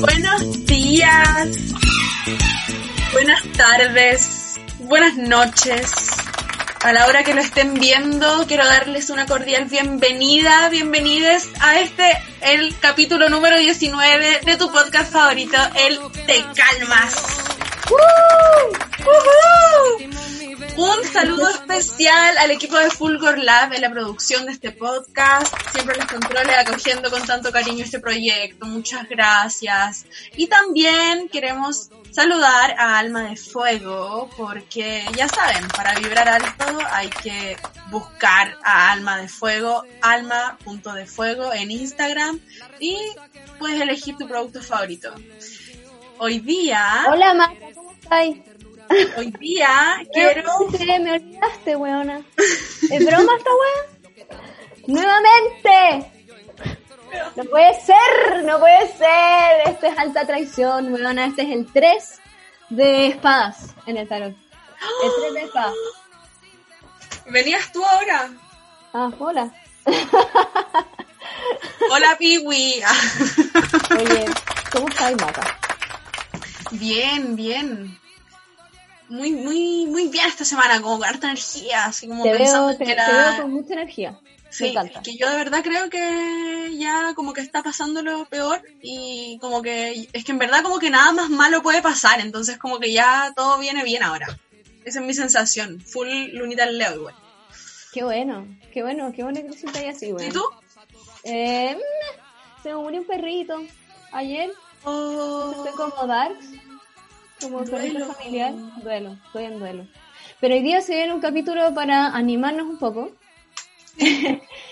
Buenos días, buenas tardes, buenas noches. A la hora que lo estén viendo, quiero darles una cordial bienvenida, bienvenides a el capítulo número 19 de tu podcast favorito, el Te Calmas. Un saludo especial al equipo de Fulgor Lab en la producción de este podcast. Siempre los controles acogiendo con tanto cariño este proyecto. Muchas gracias. Y también queremos saludar a Alma de Fuego, porque ya saben, para vibrar alto hay que buscar a Alma de Fuego, alma.defuego en Instagram, y puedes elegir tu producto favorito. Hoy día... Hola, Marta, ¿cómo estáis? Hoy día quiero... Me olvidaste, weona. ¿Es broma esta weona? ¡Nuevamente! No puede ser, esto es alta traición, weona. Este es el 3 de espadas en el tarot. El 3 de espadas. ¿Venías tú ahora? Ah, hola. Hola, Piwi. Oye, ¿cómo estás, Mata? Bien, bien. Muy, muy, muy bien esta semana, como harta energía, así como te veo con mucha energía. Sí, que yo de verdad creo que ya como que está pasando lo peor y como que, es que en verdad como que nada más malo puede pasar, entonces como que ya todo viene bien ahora. Esa es mi sensación, full lunita al Leo igual. Qué bueno que resulta así, güey. ¿Y tú? Se me murió un perrito ayer, estoy como Darks, como perrito familiar, estoy en duelo. Pero hoy día se viene un capítulo para animarnos un poco.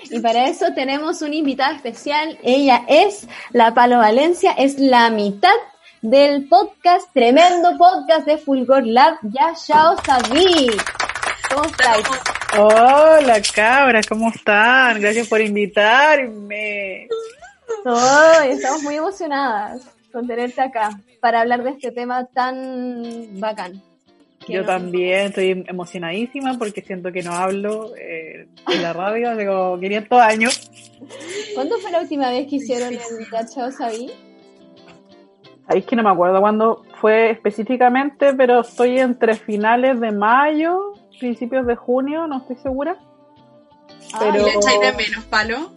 Y para eso tenemos una invitada especial. Ella es la Palo Valencia, es la mitad del podcast, tremendo podcast de Fulgor Lab. Ya os sabí. ¿Cómo estáis? Hola, cabras, ¿cómo están? Gracias por invitarme. Estamos muy emocionadas con tenerte acá para hablar de este tema tan bacán. Yo también estoy emocionadísima porque siento que no hablo en la radio hace como 500 años. ¿Cuándo fue la última vez que hicieron el Machos, Sabí? Es que no me acuerdo cuándo fue específicamente, pero estoy entre finales de mayo, principios de junio, no estoy segura. Pero ¿le echáis de menos, Palo?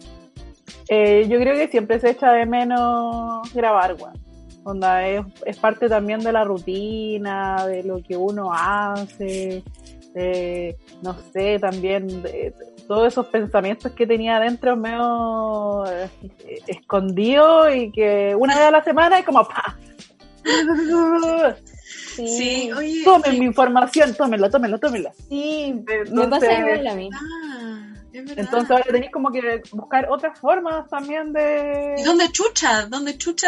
Yo creo que siempre se echa de menos grabar, güey. Onda, es parte también de la rutina, de lo que uno hace, de, no sé, también de todos esos pensamientos que tenía adentro medio escondido y que una vez a la semana es como ¡pah! Sí, oye, tomen mi información, tómenla. Sí, me pasa igual a mí. Entonces ahora tenés como que buscar otras formas también de... ¿Y dónde chucha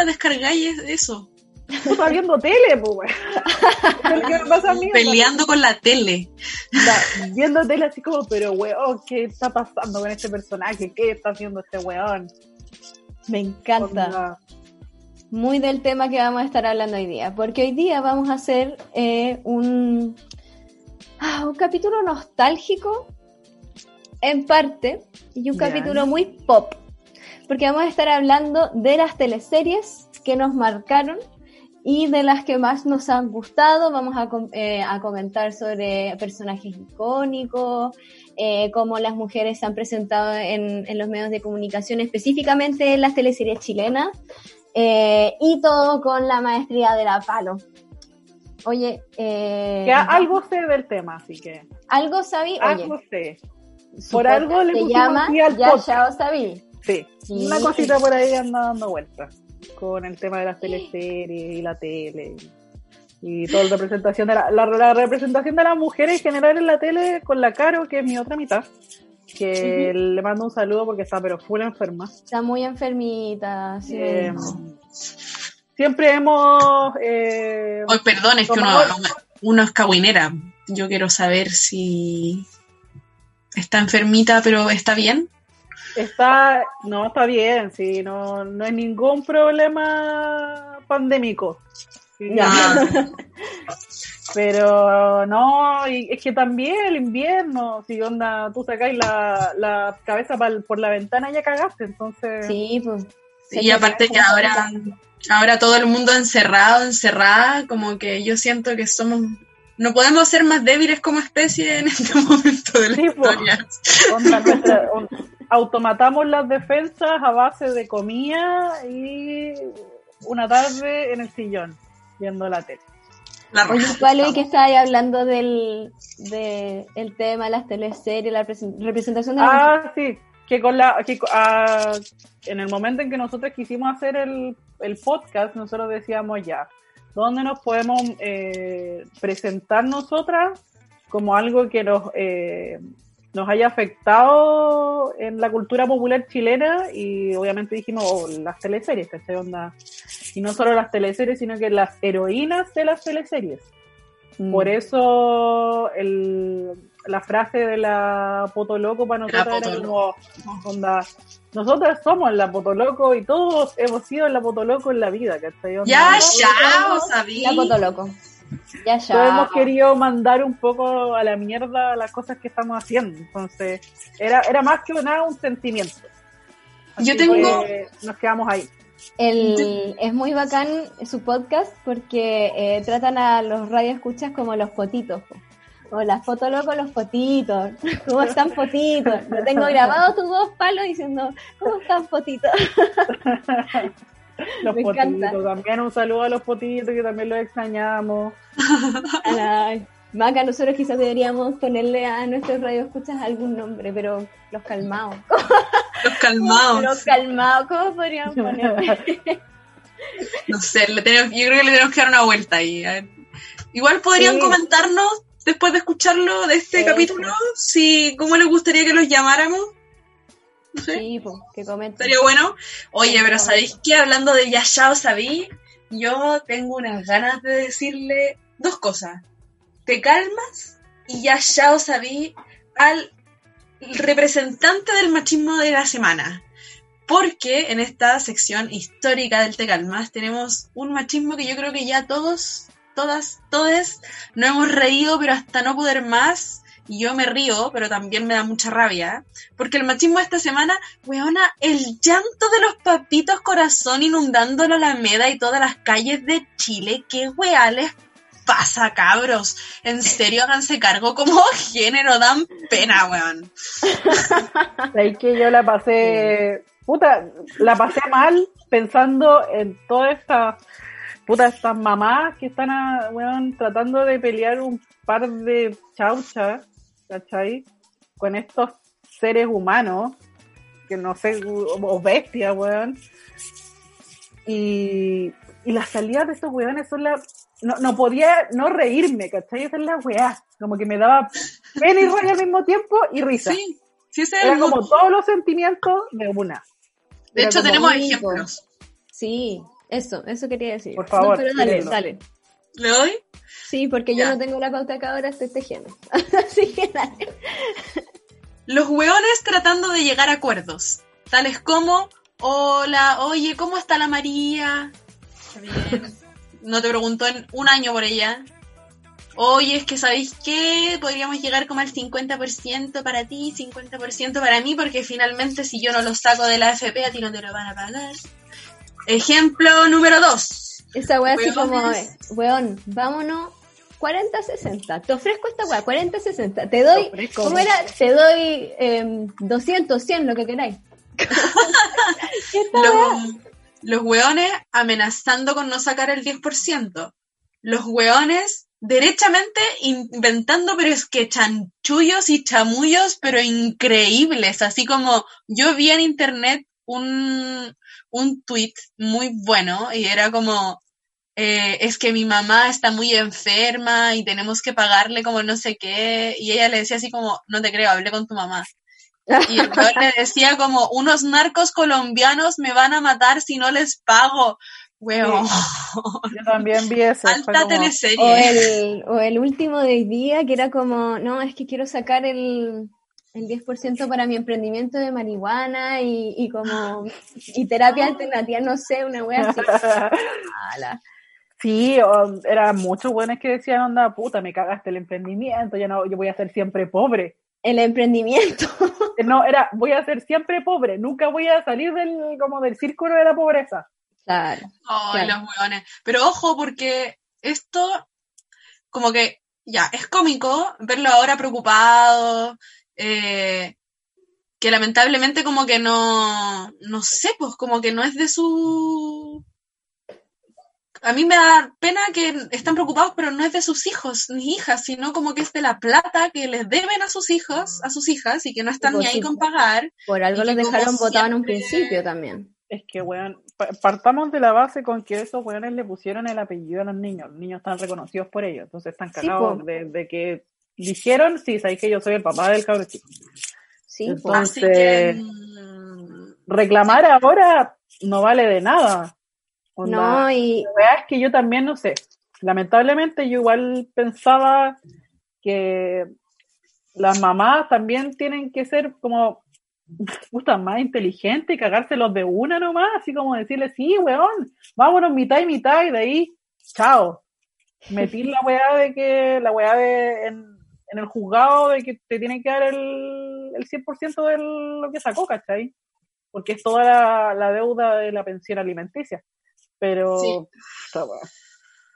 descargáis eso? Estás viendo tele, pues. Peleando con la tele. Viendo tele así como, pero weón, ¿qué está pasando con este personaje? ¿Qué está haciendo este weón? Me encanta. Muy del tema que vamos a estar hablando hoy día, porque hoy día vamos a hacer un capítulo nostálgico en parte, y un capítulo muy pop, porque vamos a estar hablando de las teleseries que nos marcaron y de las que más nos han gustado. Vamos a comentar sobre personajes icónicos, cómo las mujeres se han presentado en los medios de comunicación, específicamente en las teleseries chilenas, y todo con la maestría de la Palo. Oye... ya algo sé del tema, así que... Algo sabí, algo sé. Por algo le pusimos aquí al podcast. Ya os sabí. Sí, una cosita por ahí anda dando vueltas con el tema de las teleseries y la tele Y toda la representación de la mujer en general en la tele con la Caro, que es mi otra mitad, que uh-huh. le mando un saludo porque está pero full enferma. Está muy enfermita, sí. Siempre hemos... Ay, perdón, es que uno es cahuinera. Yo quiero saber si está enfermita, pero ¿está bien? Está bien, sí, no hay ningún problema pandémico. No. Pero no, y es que también el invierno, si onda, tú sacáis la cabeza por la ventana y ya cagaste, entonces... Sí, pues... Y aparte que ahora todo el mundo encerrada, como que yo siento que no podemos ser más débiles como especie en este momento de la historia. Automatamos las defensas a base de comida y una tarde en el sillón, viendo la tele. Oye, Pablo, y que estáis hablando del tema de las teleseries, la representación de la mujer. Ah, sí, en el momento en que nosotros quisimos hacer el podcast, nosotros decíamos ya, ¿dónde nos podemos presentar nosotras como algo que nos haya afectado en la cultura popular chilena? Y obviamente dijimos, las teleseries, ¿cachai? Onda. Y no solo las teleseries, sino que las heroínas de las teleseries. Mm. Por eso la frase de la Potoloco para nosotros era como, onda, nosotras somos la Potoloco y todos hemos sido la Potoloco en la vida, ¿cachai? Onda, sabía. La Potoloco. Ya. Todos hemos querido mandar un poco a la mierda las cosas que estamos haciendo, entonces era más que nada un sentimiento. Así yo tengo que nos quedamos ahí. Es muy bacán su podcast porque tratan a los radioescuchas como los potitos, o las fotos locos, los potitos. ¿Cómo están, potitos? Yo tengo grabado tus dos palos diciendo ¿cómo están, potitos? Los potitos, también un saludo a los potitos que también los extrañamos. Maca, nosotros quizás deberíamos ponerle a nuestros radioescuchas algún nombre, pero los calmados. ¿Cómo podrían ponerle? No sé, yo creo que le tenemos que dar una vuelta ahí. Igual podrían comentarnos después de escucharlo de este capítulo, si cómo les gustaría que los llamáramos. No sé. Sí, pues, que comenten. Estaría bueno. Oye, pero ¿sabéis qué? Hablando de ya chao, sabí, yo tengo unas ganas de decirle dos cosas. Te calmas y ya chao, sabí, al representante del machismo de la semana. Porque en esta sección histórica del Te Calmas tenemos un machismo que yo creo que ya todos, todas, todes, no hemos reído, pero hasta no poder más. Y yo me río, pero también me da mucha rabia. Porque el machismo de esta semana, weona, el llanto de los papitos corazón inundando la Alameda y todas las calles de Chile. ¿Qué wea les pasa, cabros? En serio, háganse cargo como género, dan pena, weón. Es que yo la pasé... Puta, la pasé mal pensando en toda esta... Puta, estas mamás que están, weón, tratando de pelear un par de chauchas, ¿cachai? Con estos seres humanos, que no sé, o bestias, weón. Y las salidas de estos weones son las... No podía no reírme, ¿cachai? Esa es la weá. Como que me daba pena y rabia al mismo tiempo y risa. Sí, ese era como todos los sentimientos de una. De hecho, tenemos ejemplos. Sí. Eso quería decir. Por favor, no, pero dale. ¿Le doy? Sí, porque yo no tengo la pauta acá ahora, estoy tejiendo. Así que dale. Los hueones tratando de llegar a acuerdos, tales como, hola, oye, ¿cómo está la María? Está bien. No te preguntó en un año por ella. Oye, es que ¿sabéis qué? Podríamos llegar como al 50% para ti, 50% para mí, porque finalmente si yo no lo saco de la AFP, a ti no te lo van a pagar. Ejemplo número 2. Esa weá así como, weón, vámonos 40-60. Te ofrezco esta weá, 40-60. Te doy, ¿cómo era? Te doy 200, 100, lo que queráis. Los weones amenazando con no sacar el 10%. Los weones derechamente inventando, pero es que chanchullos y chamullos, pero increíbles. Así como yo vi en internet un tweet muy bueno y era como es que mi mamá está muy enferma y tenemos que pagarle como no sé qué. Y ella le decía así como, no te creo, hablé con tu mamá. Y el peor le decía como, unos narcos colombianos me van a matar si no les pago. Huevo. Sí. Yo también vi eso. Alta como... teleserie. O el último del día que era como, no, es que quiero sacar el 10% para mi emprendimiento de marihuana y terapia alternativa, no sé, una wea así. Sí, eran muchos buenos que decían, onda, puta, me cagaste el emprendimiento, yo voy a ser siempre pobre. El emprendimiento. No, era, voy a ser siempre pobre, nunca voy a salir del círculo de la pobreza. Claro. Oh, claro. Los hueones. Pero ojo, porque esto, como que, ya, es cómico verlo ahora preocupado. Que lamentablemente como que no sé, pues como que no es de su... A mí me da pena que están preocupados, pero no es de sus hijos ni hijas, sino como que es de la plata que les deben a sus hijos, a sus hijas, y que no están ni ahí con pagar. Por algo los dejaron votados en un principio también. Es que, weón, partamos de la base con que esos weones le pusieron el apellido a los niños están reconocidos por ellos, entonces están cagados de que... Dijeron, sí, sabéis que yo soy el papá del cabro chico. Sí, entonces, que... reclamar ahora no vale de nada. Onda, no, y... La verdad es que yo también no sé. Lamentablemente yo igual pensaba que las mamás también tienen que ser como más inteligentes y cagárselos de una nomás, así como decirle, sí, weón, vámonos mitad y de ahí, chao. Metir la weá de que, en el juzgado de que te tienen que dar el 100% de lo que sacó, ¿cachai? Porque es toda la deuda de la pensión alimenticia. Pero sí.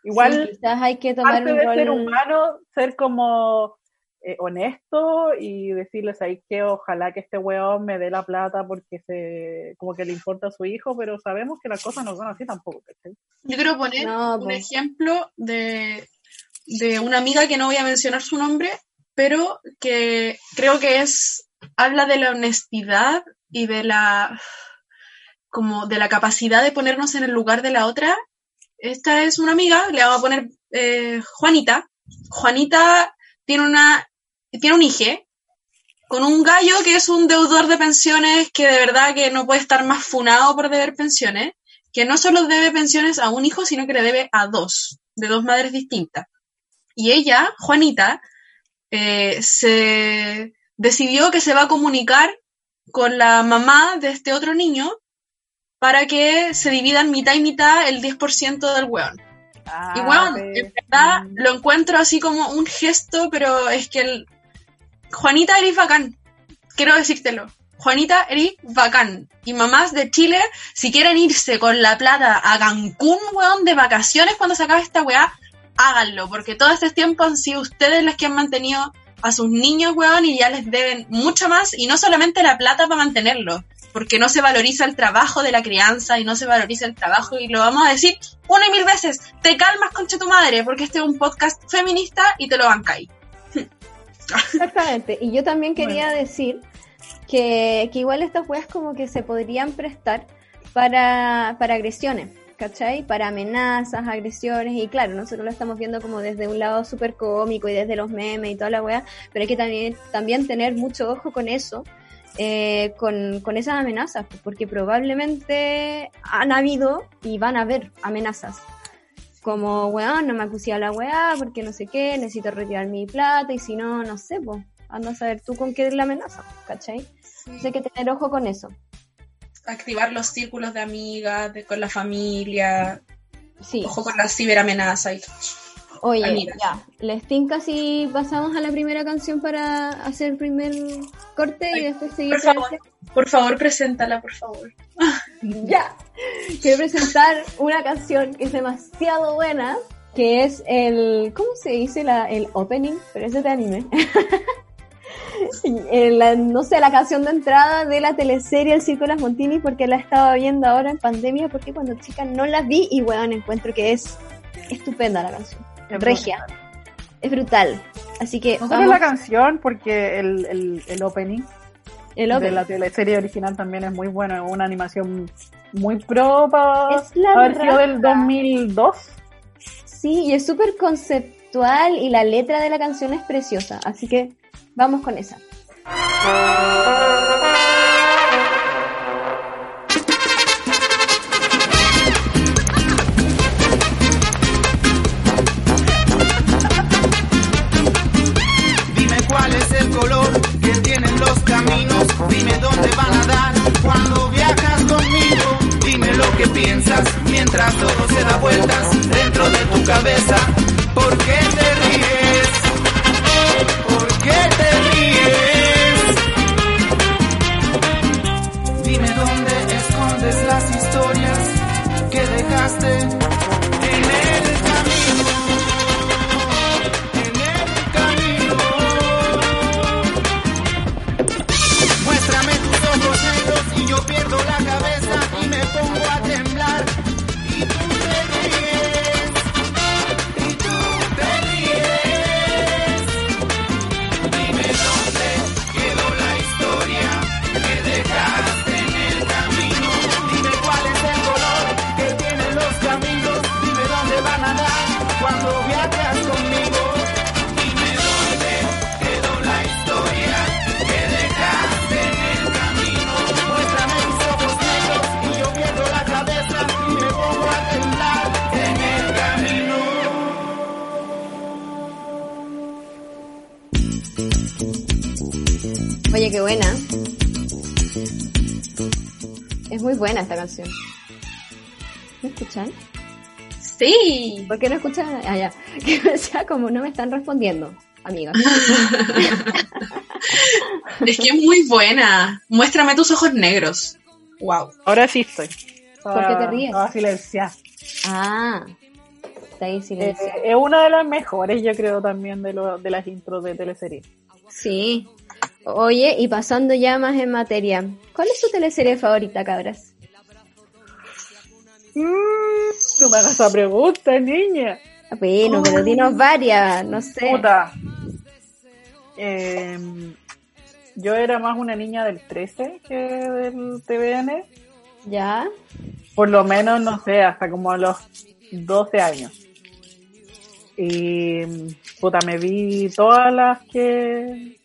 Igual sí, quizás hay que tomar parte un rol... de ser humano, ser como honesto y decirles ahí que ojalá que este weón me dé la plata porque como que le importa a su hijo, pero sabemos que las cosas no son así tampoco, ¿cachai? Yo quiero poner un ejemplo de una amiga que no voy a mencionar su nombre, pero que creo que habla de la honestidad y de la capacidad de ponernos en el lugar de la otra. Esta es una amiga, le vamos a poner Juanita. Juanita tiene un hijo con un gallo que es un deudor de pensiones que de verdad que no puede estar más funado por deber pensiones, que no solo debe pensiones a un hijo, sino que le debe a dos, de dos madres distintas. Y ella, Juanita, se decidió que se va a comunicar con la mamá de este otro niño para que se dividan mitad y mitad el 10% del hueón. Y bueno, en verdad lo encuentro así como un gesto, pero es que Juanita, eres bacán, quiero decírtelo. Juanita, eres bacán. Y mamás de Chile, si quieren irse con la plata a Cancún, weón, de vacaciones cuando se acabe esta weá, háganlo, porque todo este tiempo han sido ustedes las que han mantenido a sus niños, weón, y ya les deben mucho más, y no solamente la plata para mantenerlos, porque no se valoriza el trabajo de la crianza y no se valoriza el trabajo, y lo vamos a decir una y mil veces, te calmas, concha tu madre, porque este es un podcast feminista y te lo bancáis. Exactamente, y yo también quería decir que igual estas weas como que se podrían prestar para agresiones, ¿cachai? Para amenazas, agresiones, y claro, nosotros lo estamos viendo como desde un lado súper cómico y desde los memes y toda la wea, pero hay que también tener mucho ojo con eso, con esas amenazas, porque probablemente han habido y van a haber amenazas como, weón, no me acusé a la weá porque no sé qué, necesito retirar mi plata y si no, no sé, pues anda a saber tú con qué es la amenaza, ¿cachai? Entonces hay que tener ojo con eso, activar los círculos de amigas, con la familia, sí. Ojo con la ciberamenaza y todo. Oye, amigas. Ya, ¿les tinca si pasamos a la primera canción para hacer el primer corte? Ay, y después seguir. Por favor, preséntala, por favor. Ya, quiero presentar una canción que es demasiado buena, que es ¿cómo se dice el opening? Pero ese te anime. La canción de entrada de la teleserie El Circo de las Montini, porque la estaba viendo ahora en pandemia, porque cuando chica no la vi y weón, encuentro que es estupenda la canción. Regia, es brutal. Así que nosotros la canción, porque el opening de la teleserie original también es muy bueno, es una animación muy pro para haber sido del 2002. Sí, y es súper conceptual y la letra de la canción es preciosa, así que vamos con esa. Dime cuál es el color que tienen los caminos, dime dónde van a dar cuando viajas conmigo, dime lo que piensas mientras todo se da vueltas dentro de tu cabeza. ¿Por qué te ríes? ¿Por qué te ríes? Dime dónde escondes las historias que dejaste en el camino, en el camino. Muéstrame tus ojos negros y yo pierdo la cabeza y me pongo a temblar. Y tú te ríes, y tú te ríes. Dime dónde quedó la historia que dejaste en el camino. Dime cuál es el color que tienen los caminos. Dime dónde van a dar cuando viajas conmigo. Dime dónde quedó la historia que dejaste en el camino. Muéstrame tus ojos negros y yo pierdo la cabeza y me pongo a temblar en el camino. Oye, qué buena. Es muy buena esta canción. ¿Me escuchan? Sí. ¿Por qué no escuchan? Ah, ya. Que, o sea, como no me están respondiendo, amigos. Es que es muy buena. Muéstrame tus ojos negros. Wow. Ahora sí estoy. ¿Por qué te ríes? Toda silenciada. Ah, está ahí silenciado. Es una de las mejores, yo creo, también de las intros de teleseries. Sí. Oye, y pasando ya más en materia, ¿cuál es tu teleserie favorita, cabras? No me hagas esa pregunta, niña. Bueno, pero dinos varias, no sé. Puta. Yo era más una niña del 13 que del TVN. ¿Ya? Por lo menos, no sé, hasta como a los 12 años. Y, puta, me vi todas las que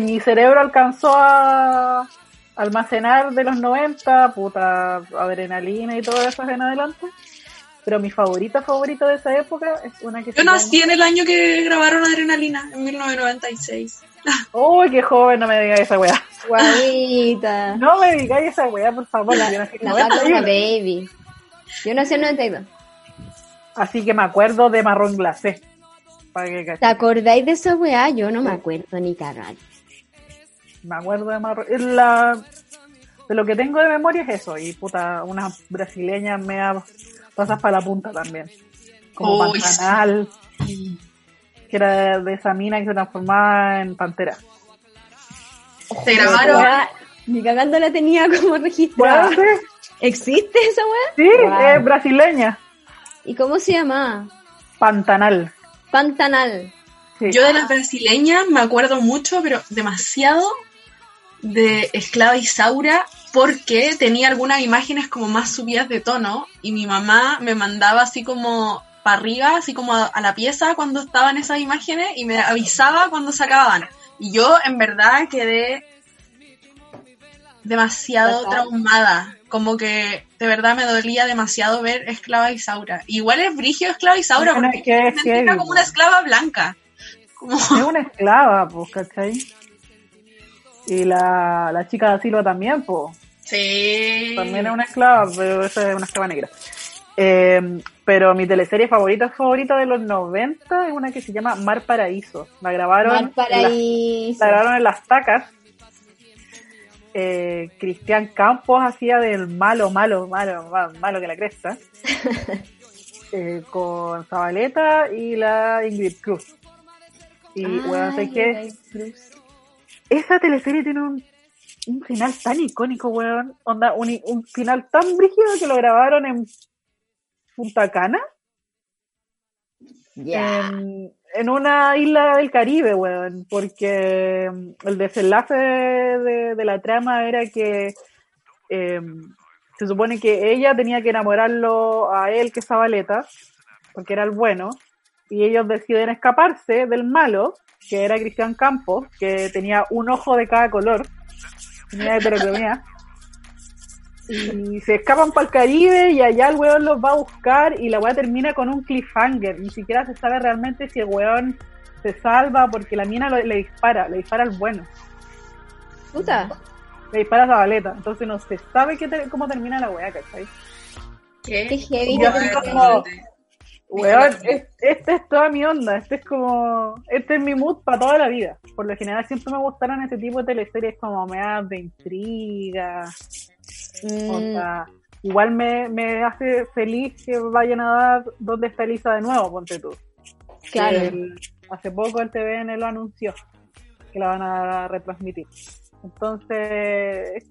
mi cerebro alcanzó a almacenar de los 90, puta, Adrenalina y todas esas en adelante. Pero mi favorita de esa época es una que... Yo nací en el año que grabaron Adrenalina, en 1996. ¡Oh, qué joven! No me digáis esa weá. Guaguita. No me digáis esa weá, por favor. Yo nací en la baby. Yo nací en 92. Así que me acuerdo de Marrón Glacé. ¿Te acordáis de esa weá? Yo no me acuerdo ni cagar. Me acuerdo de de lo que tengo de memoria es eso. Y puta, unas brasileñas mea pasas para la punta también. Como Pantanal. Sí. Que era de esa mina que se transformaba en pantera. Te grabaron. Ni cagando la tenía como registrada. ¿Existe esa weá? Sí, wow. Es brasileña. ¿Y cómo se llamaba? Pantanal. Sí. Yo de las brasileñas me acuerdo mucho, pero demasiado, de Esclava Isaura, porque tenía algunas imágenes como más subidas de tono y mi mamá me mandaba así como para arriba, así como a la pieza cuando estaban esas imágenes y me avisaba cuando se acababan. Y yo en verdad quedé demasiado traumada, como que de verdad me dolía demasiado ver Esclava Isaura. Igual es brígido Esclava Isaura, bueno, porque es que era como una esclava blanca. Como... Es una esclava, pues, ¿cachai? Y la chica de asilo también, pues. Sí. También es una esclava, pero esa es una esclava negra. Pero mi teleserie favorita de los 90 es una que se llama Mar Paraíso. La grabaron en Las Tacas. Cristian Campos hacía del malo que la cresta, con Zabaleta y la Ingrid Cruz. Y bueno, sé que esa teleserie tiene un final tan icónico, weón. Onda, un final tan brígido que lo grabaron en Punta Cana, en una isla del Caribe, weón, porque el desenlace de la trama era que se supone que ella tenía que enamorarlo a él, que es Zabaleta, porque era el bueno, y ellos deciden escaparse del malo, que era Cristian Campos, que tenía un ojo de cada color, tenía heterocromía, y se escapan para el Caribe, y allá el weón los va a buscar, y la weá termina con un cliffhanger, ni siquiera se sabe realmente si el weón se salva, porque la mina le dispara al bueno. Puta. Le dispara a Zabaleta, entonces no se sabe cómo termina la weá, ¿cachai? Qué heavy. Weón, esta es toda mi onda, este es mi mood para toda la vida. Por lo general siempre me gustaron este tipo de teleseries como meadas de intriga. O sea, igual me hace feliz que vayan a dar ¿Dónde está Elisa de nuevo? Ponte tú. Claro. Hace poco el TVN lo anunció, que la van a retransmitir. Entonces,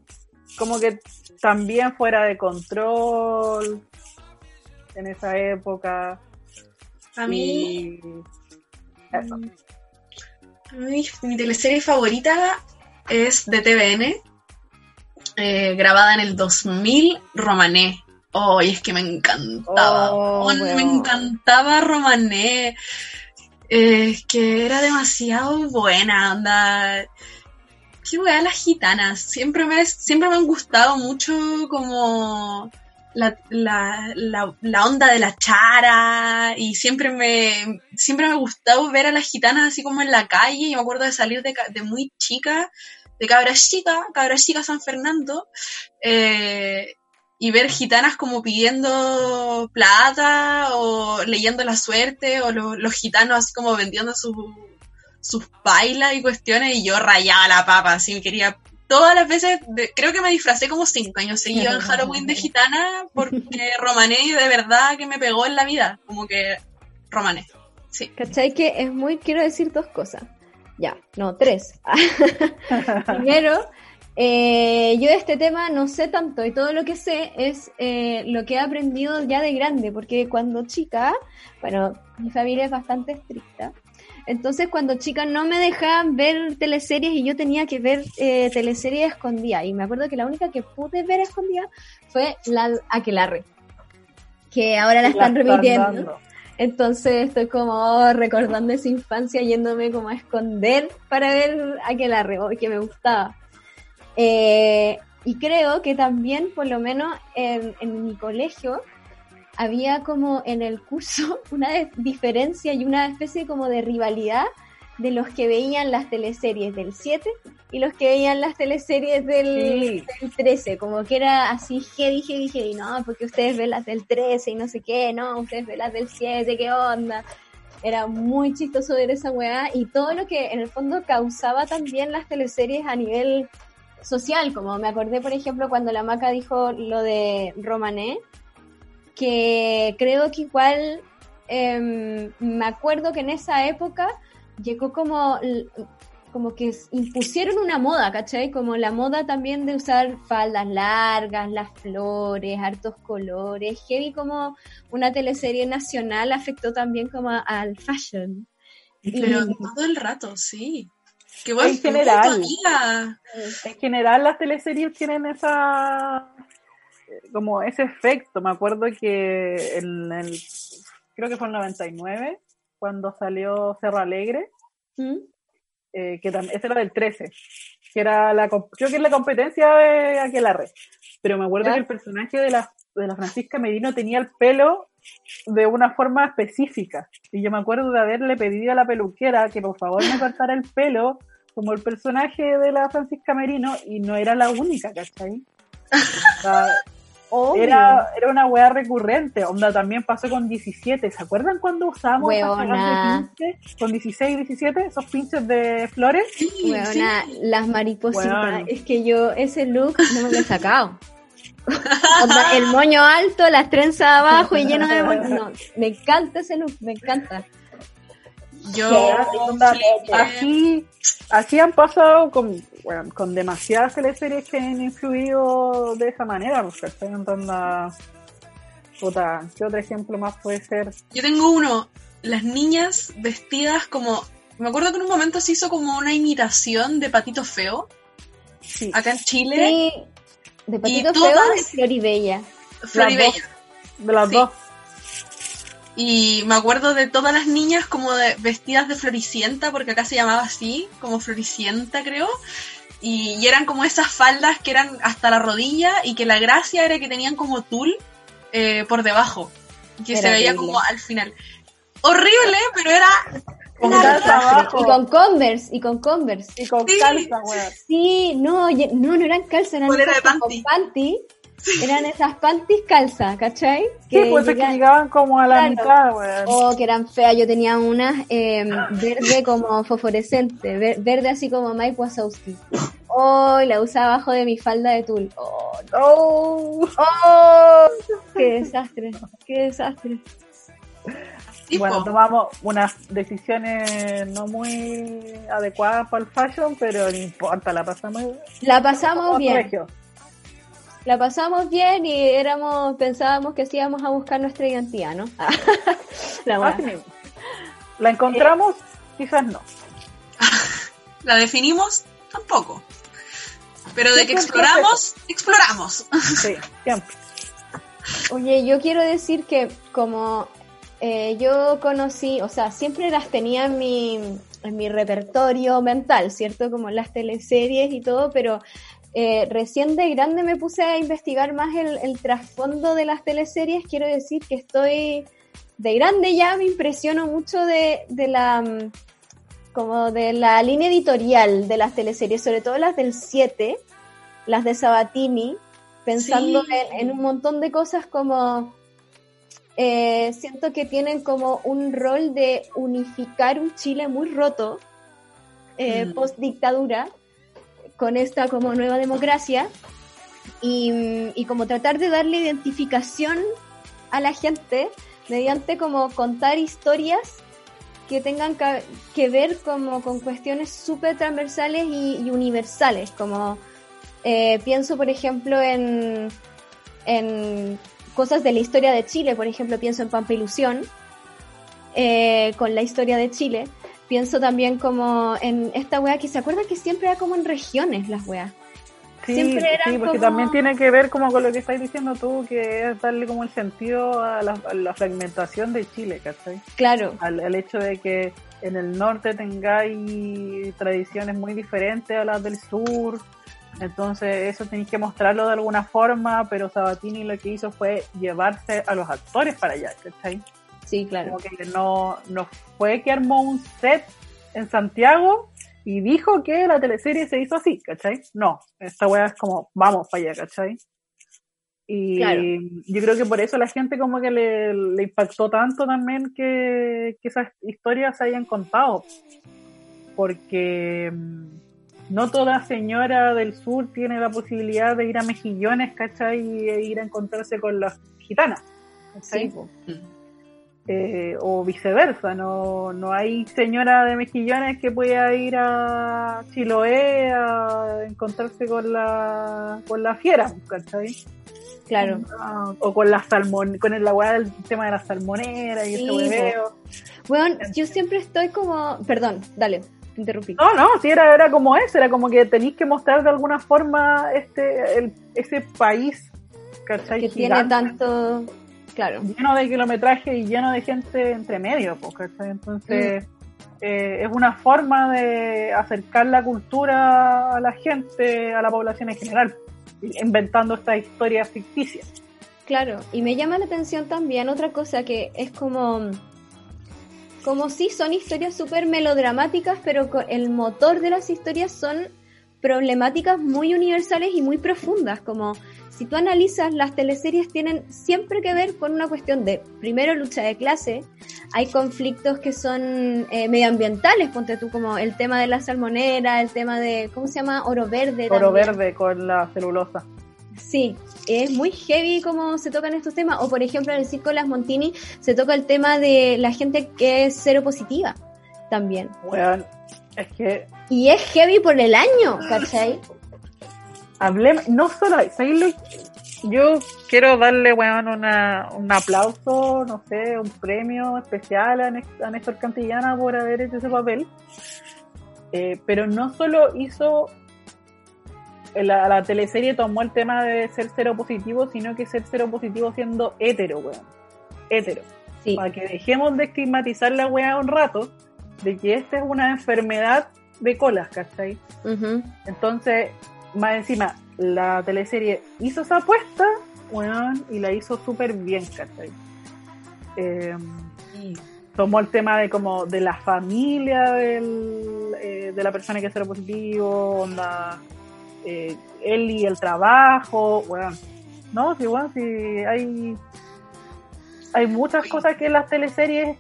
como que también Fuera de Control en esa época. A mí, eso. Mi teleserie favorita es de TVN, grabada en el 2000, Romané. Oh, y es que me encantaba. Bueno. Me encantaba Romané. Que era demasiado buena, onda. Qué weá las gitanas. Siempre me han gustado mucho como la onda de la chara, y siempre me gustaba ver a las gitanas así como en la calle. Y me acuerdo de salir de muy chica, de Cabra Chica San Fernando, y ver gitanas como pidiendo plata o leyendo la suerte, o los gitanos así como vendiendo sus bailas y cuestiones, y yo rayaba la papa, así quería todas las veces, creo que me disfracé como 5 años seguido en Halloween de gitana, porque Romané de verdad que me pegó en la vida, como que Romané, sí. ¿Cachai? Que es muy, quiero decir 2 cosas, ya, no, 3. Primero, yo de este tema no sé tanto, y todo lo que sé es lo que he aprendido ya de grande, porque cuando chica, bueno, mi familia es bastante estricta, entonces cuando chica no me dejaban ver teleseries y yo tenía que ver teleseries escondidas, y me acuerdo que la única que pude ver escondida fue la Aquelarre, que ahora la están repitiendo. Entonces estoy como recordando esa infancia yéndome como a esconder para ver Aquelarre, que me gustaba. Y creo que también, por lo menos en mi colegio, había como en el curso una diferencia y una especie como de rivalidad de los que veían las teleseries del 7 y los que veían las teleseries del 13, como que era así heavy, no, porque ustedes ven las del 13 y no sé qué, no, ustedes ven las del 7, qué onda. Era muy chistoso ver esa weá, y todo lo que en el fondo causaba también las teleseries a nivel social, como me acordé, por ejemplo, cuando la Maca dijo lo de Romané, que creo que igual me acuerdo que en esa época llegó como que impusieron una moda, ¿cachai? Como la moda también de usar faldas largas, las flores, hartos colores, heavy, como una teleserie nacional afectó también como al fashion. Pero todo el rato, sí. Qué buen en general. En general las teleseries tienen como ese efecto. Me acuerdo que creo que fue en 99 cuando salió Cerro Alegre, que ese era del 13, que era creo que es la competencia de Aquelarre, pero me acuerdo que el personaje de la Francisca Merino tenía el pelo de una forma específica, y yo me acuerdo de haberle pedido a la peluquera que por favor me cortara el pelo como el personaje de la Francisca Merino, y no era la única, ¿cachai? O sea, era una weá recurrente. Onda, también pasó con 17. ¿Se acuerdan cuando usábamos pinches, con 16 y 17? Esos pinches de flores. Sí, weona, sí. Las maripositas. Weona. Es que yo ese look no me lo he sacado. Onda, el moño alto, las trenzas abajo y lleno de no, me encanta ese look, me encanta. Así han pasado con demasiadas teleseries que han influido de esa manera, porque estoy intentando. Puta, ¿qué otro ejemplo más puede ser? Yo tengo uno, las niñas vestidas como. Me acuerdo que en un momento se hizo como una imitación de Patito Feo. Sí. Acá en Chile. Sí, de Patito Feo y Floribella. De las dos. Y me acuerdo de todas las niñas como vestidas de Floricienta, porque acá se llamaba así, como Floricienta creo, y eran como esas faldas que eran hasta la rodilla y que la gracia era que tenían como tul por debajo, que era se veía horrible. Como al final. Horrible, pero era... Con calza y con Converse, Y con sí. Calza, weón. Sí, no eran calza, eran esas panty. Con panty. Sí. Eran esas panties calza, ¿cachai? Sí, pues que llegaban como a la mitad, weón. Oh, que eran feas, yo tenía unas verde como fosforescente, verde así como Mike Wazowski. Oh, y la usaba abajo de mi falda de tul. Oh, no. Oh, qué desastre. Bueno, tomamos unas decisiones no muy adecuadas para el fashion, pero no importa, la pasamos bien. La pasamos bien y pensábamos que sí íbamos a buscar nuestra identidad, ¿no? La encontramos, quizás no. La definimos, tampoco. Pero de que exploramos. Sí, siempre. Oye, yo quiero decir que como... yo conocí, o sea, siempre las tenía en mi repertorio mental, ¿cierto? Como las teleseries y todo, pero recién de grande me puse a investigar más el trasfondo de las teleseries. Quiero decir que estoy de grande ya, me impresiono mucho de la línea editorial de las teleseries, sobre todo las del 7, las de Sabatini, pensando sí. en un montón de cosas como... siento que tienen como un rol de unificar un Chile muy roto, post dictadura, con esta como nueva democracia, y como tratar de darle identificación a la gente mediante como contar historias que tengan que ver como con cuestiones súper transversales y universales, como pienso por ejemplo en cosas de la historia de Chile, por ejemplo, pienso en Pampa Ilusión, con la historia de Chile, pienso también como en esta wea que se acuerdan que siempre era como en regiones las weas. Sí, siempre eran porque como... también tiene que ver como con lo que estás diciendo tú, que es darle como el sentido a la fragmentación de Chile, ¿cachai? Claro. Al hecho de que en el norte tengáis tradiciones muy diferentes a las del sur. Entonces eso tenéis que mostrarlo de alguna forma, pero Sabatini lo que hizo fue llevarse a los actores para allá, ¿cachai? Sí, claro. Como que no fue que armó un set en Santiago y dijo que la teleserie se hizo así, ¿cachai? No, esta weá es como, vamos para allá, ¿cachai? Y claro. Yo creo que por eso la gente como que le impactó tanto también que esas historias se hayan contado, porque... no toda señora del sur tiene la posibilidad de ir a Mejillones, ¿cachai? Y ir a encontrarse con las gitanas, ¿cachai? Sí. O viceversa, no hay señora de Mejillones que pueda ir a Chiloé a encontrarse con la fiera, ¿cachai? Claro. O con la con el agua del tema de la salmonera y sí, ese hueveo. Bueno, yo siempre estoy como... Perdón, dale. Interrumpí. No, sí, era como eso, era como que tenéis que mostrar de alguna forma ese país, ¿cachai? Que gigante, tiene tanto, claro. Lleno de kilometraje y lleno de gente entre medio, ¿cachai? Entonces, es una forma de acercar la cultura a la gente, a la población en general, inventando estas historias ficticias. Claro, y me llama la atención también otra cosa que es como sí, son historias súper melodramáticas, pero el motor de las historias son problemáticas muy universales y muy profundas, como si tú analizas, las teleseries tienen siempre que ver con una cuestión de, primero, lucha de clase, hay conflictos que son medioambientales, ponte tú, como el tema de la salmonera, el tema de, ¿cómo se llama? Oro verde con la celulosa. Sí, es muy heavy como se tocan estos temas, o por ejemplo en el Circo de las Montini se toca el tema de la gente que es cero positiva también. Bueno, es que... Y es heavy por el año, ¿cachai? No solo... Yo quiero darle, bueno, un aplauso, no sé, un premio especial a Néstor Cantillana por haber hecho ese papel, pero no solo hizo... La teleserie tomó el tema de ser cero positivo, sino que ser cero positivo siendo hétero, weón. Sí. Para que dejemos de estigmatizar la weá un rato, de que esta es una enfermedad de colas, ¿cachai? Uh-huh. Entonces, más encima, la teleserie hizo esa apuesta, weón, y la hizo súper bien, ¿cachai? Tomó el tema de como de la familia de la persona que será positivo, él y el trabajo, weón. No, sí, weón, sí, hay muchas cosas que en las teleseries,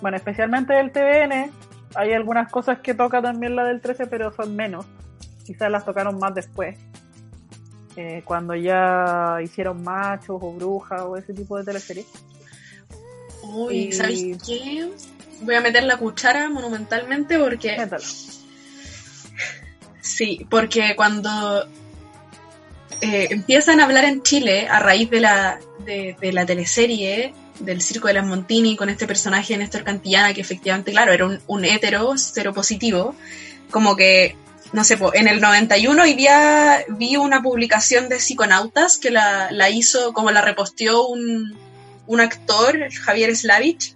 bueno, especialmente del TVN, hay algunas cosas que toca también la del 13, pero son menos. Quizás las tocaron más después, cuando ya hicieron Machos o Brujas o ese tipo de teleseries. Uy, y... ¿sabes qué? Voy a meter la cuchara monumentalmente porque... Métalo. Sí, porque cuando... empiezan a hablar en Chile a raíz de la teleserie del Circo de las Montini con este personaje de Néstor Cantillana, que efectivamente, claro, era un hétero seropositivo, como que, no sé, en el 91 y vi una publicación de Psiconautas que la hizo, como la reposteó un actor, Javier Slavich,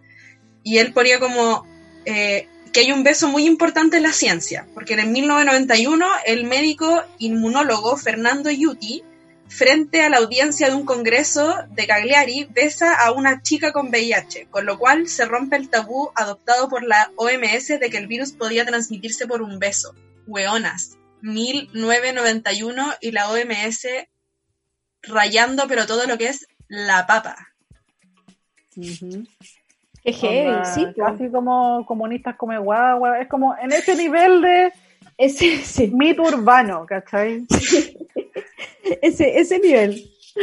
y él ponía como... que hay un beso muy importante en la ciencia, porque en el 1991 el médico inmunólogo Fernando Yuti, frente a la audiencia de un congreso de Cagliari, besa a una chica con VIH, con lo cual se rompe el tabú adoptado por la OMS de que el virus podía transmitirse por un beso. Weonas, 1991 y la OMS rayando, pero todo lo que es la papa. Uh-huh. Eje, sí, casi como comunistas come guagua, es como en ese nivel de ese mito urbano, ¿cachai? Sí. Ese nivel. Sí.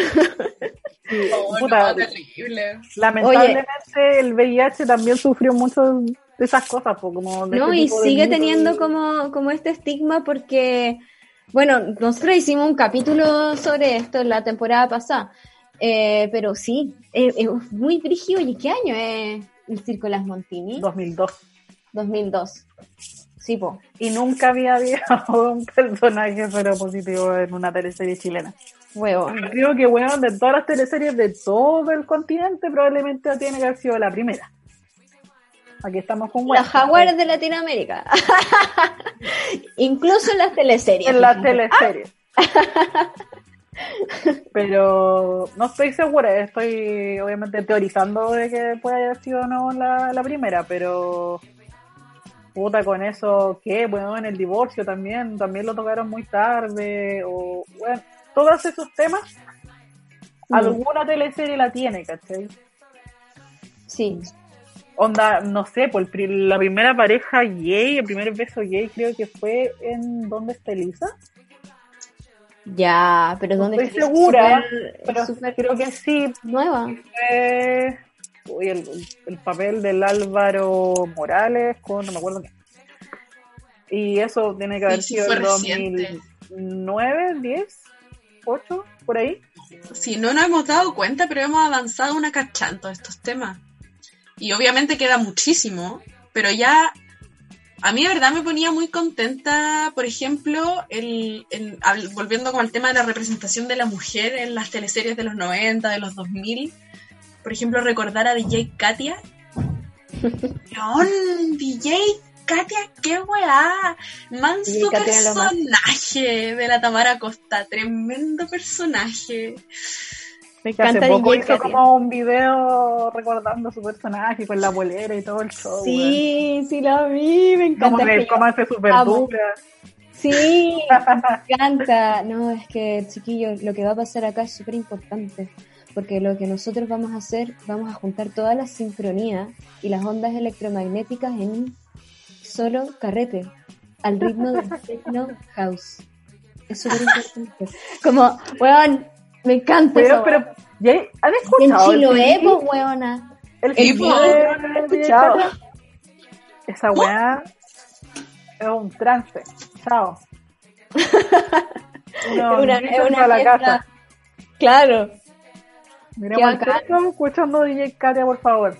Oh, puta, no, terrible. Lamentablemente, oye, el VIH también sufrió mucho de esas cosas, como de no, este tipo y sigue de teniendo como este estigma, porque bueno, nosotros hicimos un capítulo sobre esto en la temporada pasada. Pero sí, es muy brígido. ¿Y qué año es el Circo de las Montini? 2002. Sí, po. Y nunca había habido un personaje seropositivo en una teleserie chilena. Huevo. Creo que, huevón, de todas las teleseries de todo el continente, probablemente tiene que haber sido la primera. Aquí estamos con Las Jaguares de Latinoamérica. Incluso en las teleseries. En las teleseries. ¡Ah! Pero no estoy segura, estoy obviamente teorizando de que puede haber sido o no la primera, pero puta, con eso que, bueno, en el divorcio también lo tocaron muy tarde, o bueno, todos esos temas, alguna teleserie la tiene, ¿cachai? Sí. Onda, no sé, por la primera pareja gay, el primer beso gay, creo que fue en ¿Dónde está Elisa? Ya, pero ¿dónde estoy segura? Pero creo que sí. Nueva. Uy, el papel del Álvaro Morales con, no me acuerdo qué. Y eso tiene que haber sido en 2009, 10, 8, por ahí. Sí, no nos hemos dado cuenta, pero hemos avanzado una cachanta de estos temas. Y obviamente queda muchísimo, pero ya... A mí, de verdad, me ponía muy contenta, por ejemplo, volviendo con el tema de la representación de la mujer en las teleseries de los 90, de los 2000. Por ejemplo, recordar a DJ Katia. ¡León! ¡DJ Katia! ¡Qué weá! ¡Manso personaje de la Tamara Costa! ¡Tremendo personaje! Me encanta. Hace poco hizo como un video recordando su personaje con la bolera y todo el show. Sí, ¿verdad? Sí, lo vi, me encanta. Como hace su verdura. Sí, me encanta. No, es que, chiquillo, lo que va a pasar acá es súper importante, porque lo que nosotros vamos a hacer, vamos a juntar todas las sincronías y las ondas electromagnéticas en un solo carrete, al ritmo del techno house. Es súper importante. Como, weón... Me encanta, pero ¿han escuchado? En Chiloé, pues, hueona. El tipo no he escuchado. Esa hueá es un trance. Chao. Es una la casa. Claro. Miremos acá. Estamos escuchando DJ Katia, por favor.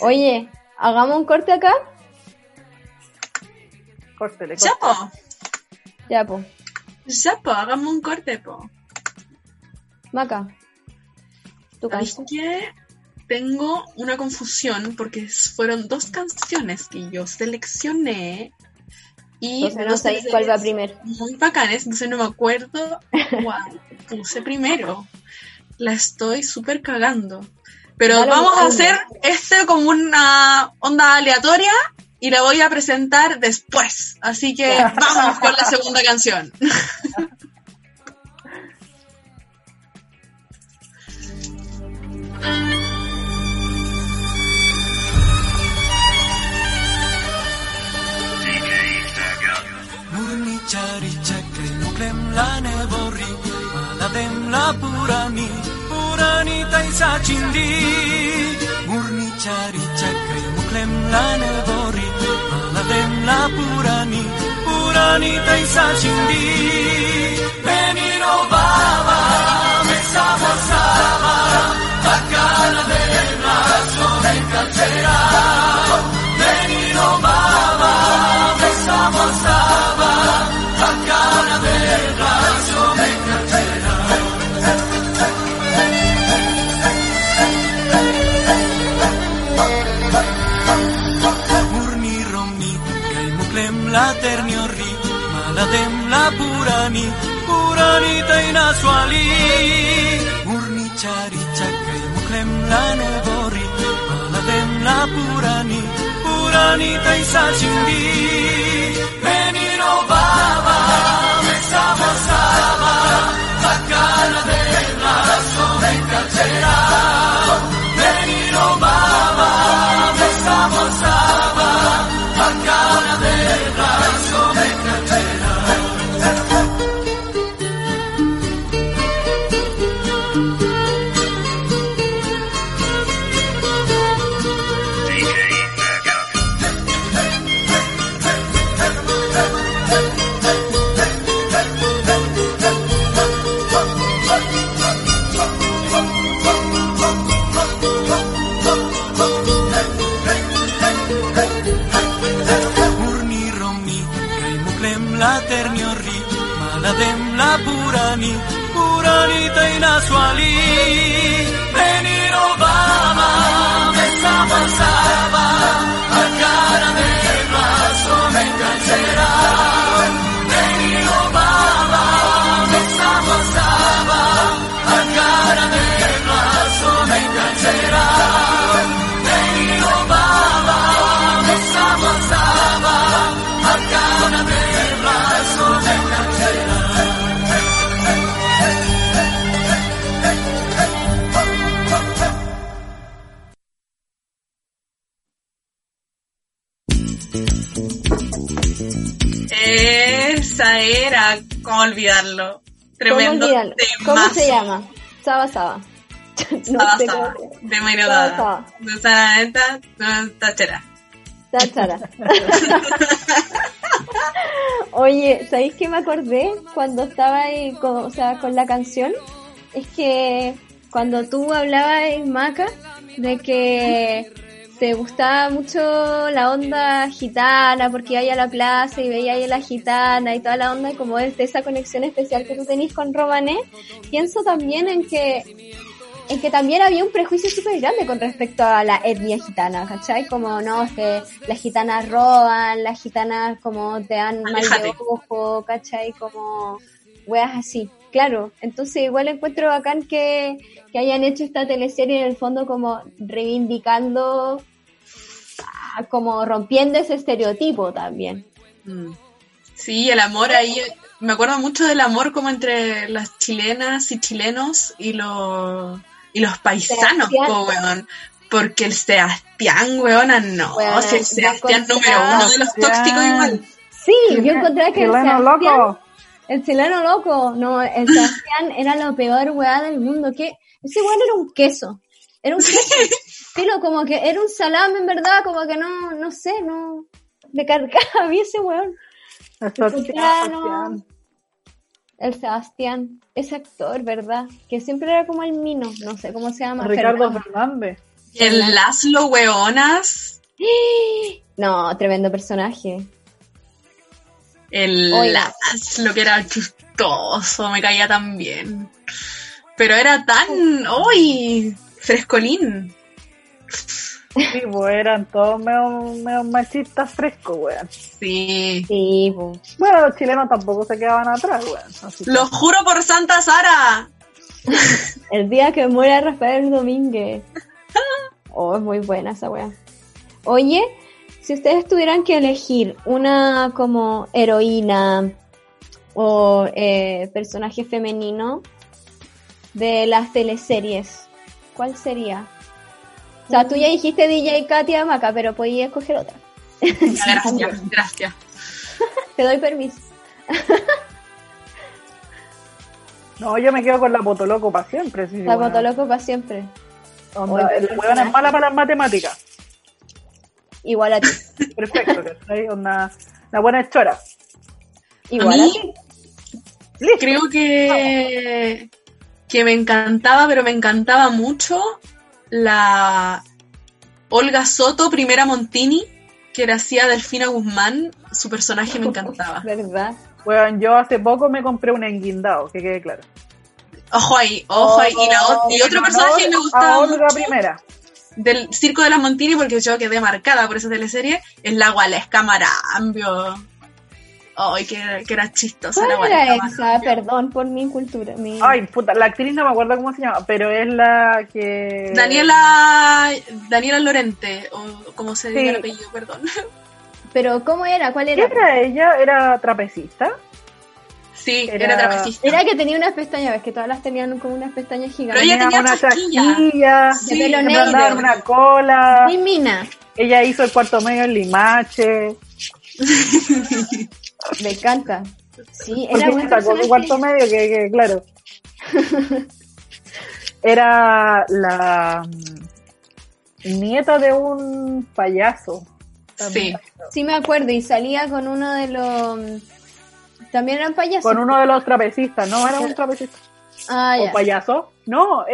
Oye, hagamos un corte acá. Córtele. Ya, po. Hagamos un corte, po. Maca. ¿Tu canción? Así que tengo una confusión porque fueron dos canciones que yo seleccioné y entonces no sé cuál va primero. Muy bacanes, entonces no me acuerdo cuál puse primero. La estoy súper cagando. Pero claro, vamos a hacer este como una onda aleatoria y la voy a presentar después. Así que vamos con la segunda canción. Era, ¿cómo olvidarlo? Tremendo. ¿Cómo se llama? Saba. Saba. De Mairodada. De Zabaleta, Tachara. Oye, ¿sabéis qué me acordé cuando estaba ahí con la canción? Es que cuando tú hablabas en Maca de que te gustaba mucho la onda gitana porque iba a la plaza y veía ahí a la gitana y toda la onda como de esa conexión especial que tú tenés con Romané, pienso también en que también había un prejuicio súper grande con respecto a la etnia gitana, ¿cachai? Como, no, es que las gitanas roban, las gitanas como te dan mal de ojo, ¿cachai? Como weas así. Claro, entonces igual encuentro bacán que hayan hecho esta teleserie en el fondo como reivindicando, como rompiendo ese estereotipo también. Sí, el amor ahí, me acuerdo mucho del amor como entre las chilenas y chilenos y los paisanos, po, weón. Porque el Sebastián, weón, no, bueno, o sea, el Sebastián número uno de los tóxicos igual. Sí, yo encontré que el Sebastián... Loco. El chileno loco, no, el Sebastián era la peor weá del mundo, que ese weón era un queso, pero como que era un salame en verdad, como que no sé, me cargaba a mí ese weón. El Sebastián, ese actor, ¿verdad? Que siempre era como el Mino, no sé cómo se llama. Ricardo Fernández. El Laszlo, weonas. No, tremendo personaje. El Laszlo, que era chistoso, me caía tan bien. Pero era tan... ¡Uy! Frescolín. Sí, pues eran todos medio machistas frescos, weón. Sí. Sí, pues. Bueno, los chilenos tampoco se quedaban atrás, weón. ¡Lo juro por Santa Sara! El día que muera Rafael Domínguez. Oh, es muy buena esa weá. Oye, si ustedes tuvieran que elegir una como heroína o personaje femenino de las teleseries, ¿cuál sería? O sea, tú ya dijiste DJ Katia Maca, pero podías escoger otra. Gracias, gracias. Te doy permiso. No, yo me quedo con la Potoloco para siempre. Sí, la Potoloco para siempre. Onda, el huevón es mala para las matemáticas. Igual a ti. Perfecto, ¿cachai? Una buena hechora. Igual a ti. Creo que me encantaba, pero me encantaba mucho la Olga Soto, primera Montini, que le hacía Delfina Guzmán. Su personaje me encantaba. ¿Verdad? Bueno, yo hace poco me compré un enguindado, que quede claro. Ojo ahí, ojo ahí. Y otro personaje me gustaba mucho primera del Circo de las Montini, porque yo quedé marcada por esa teleserie, es la Gualesca Marambio. Ay, que era chistosa. ¿Cuál era esa? Perdón por mi cultura. Ay, puta, la actriz no me acuerdo cómo se llama, pero es la que... Daniela Lorente, o como se dice el apellido, perdón. Pero, ¿cómo era? ¿Cuál era? ¿Qué era ella? ¿Era trapecista? Sí, era trapecista. Era que tenía unas pestañas, ves que todas las tenían como unas pestañas gigantes. Pero ella tenía una chasquilla, sí, una cola. Y mina. Ella hizo el cuarto medio en Limache. Me encanta. Sí, era un cuarto medio que claro. Era la nieta de un payaso. También. Sí. Sí me acuerdo, y salía con uno de los... También eran payasos. Con uno de los trapecistas, ¿no? Era un trapecista. Ah, ya. ¿O payaso? No,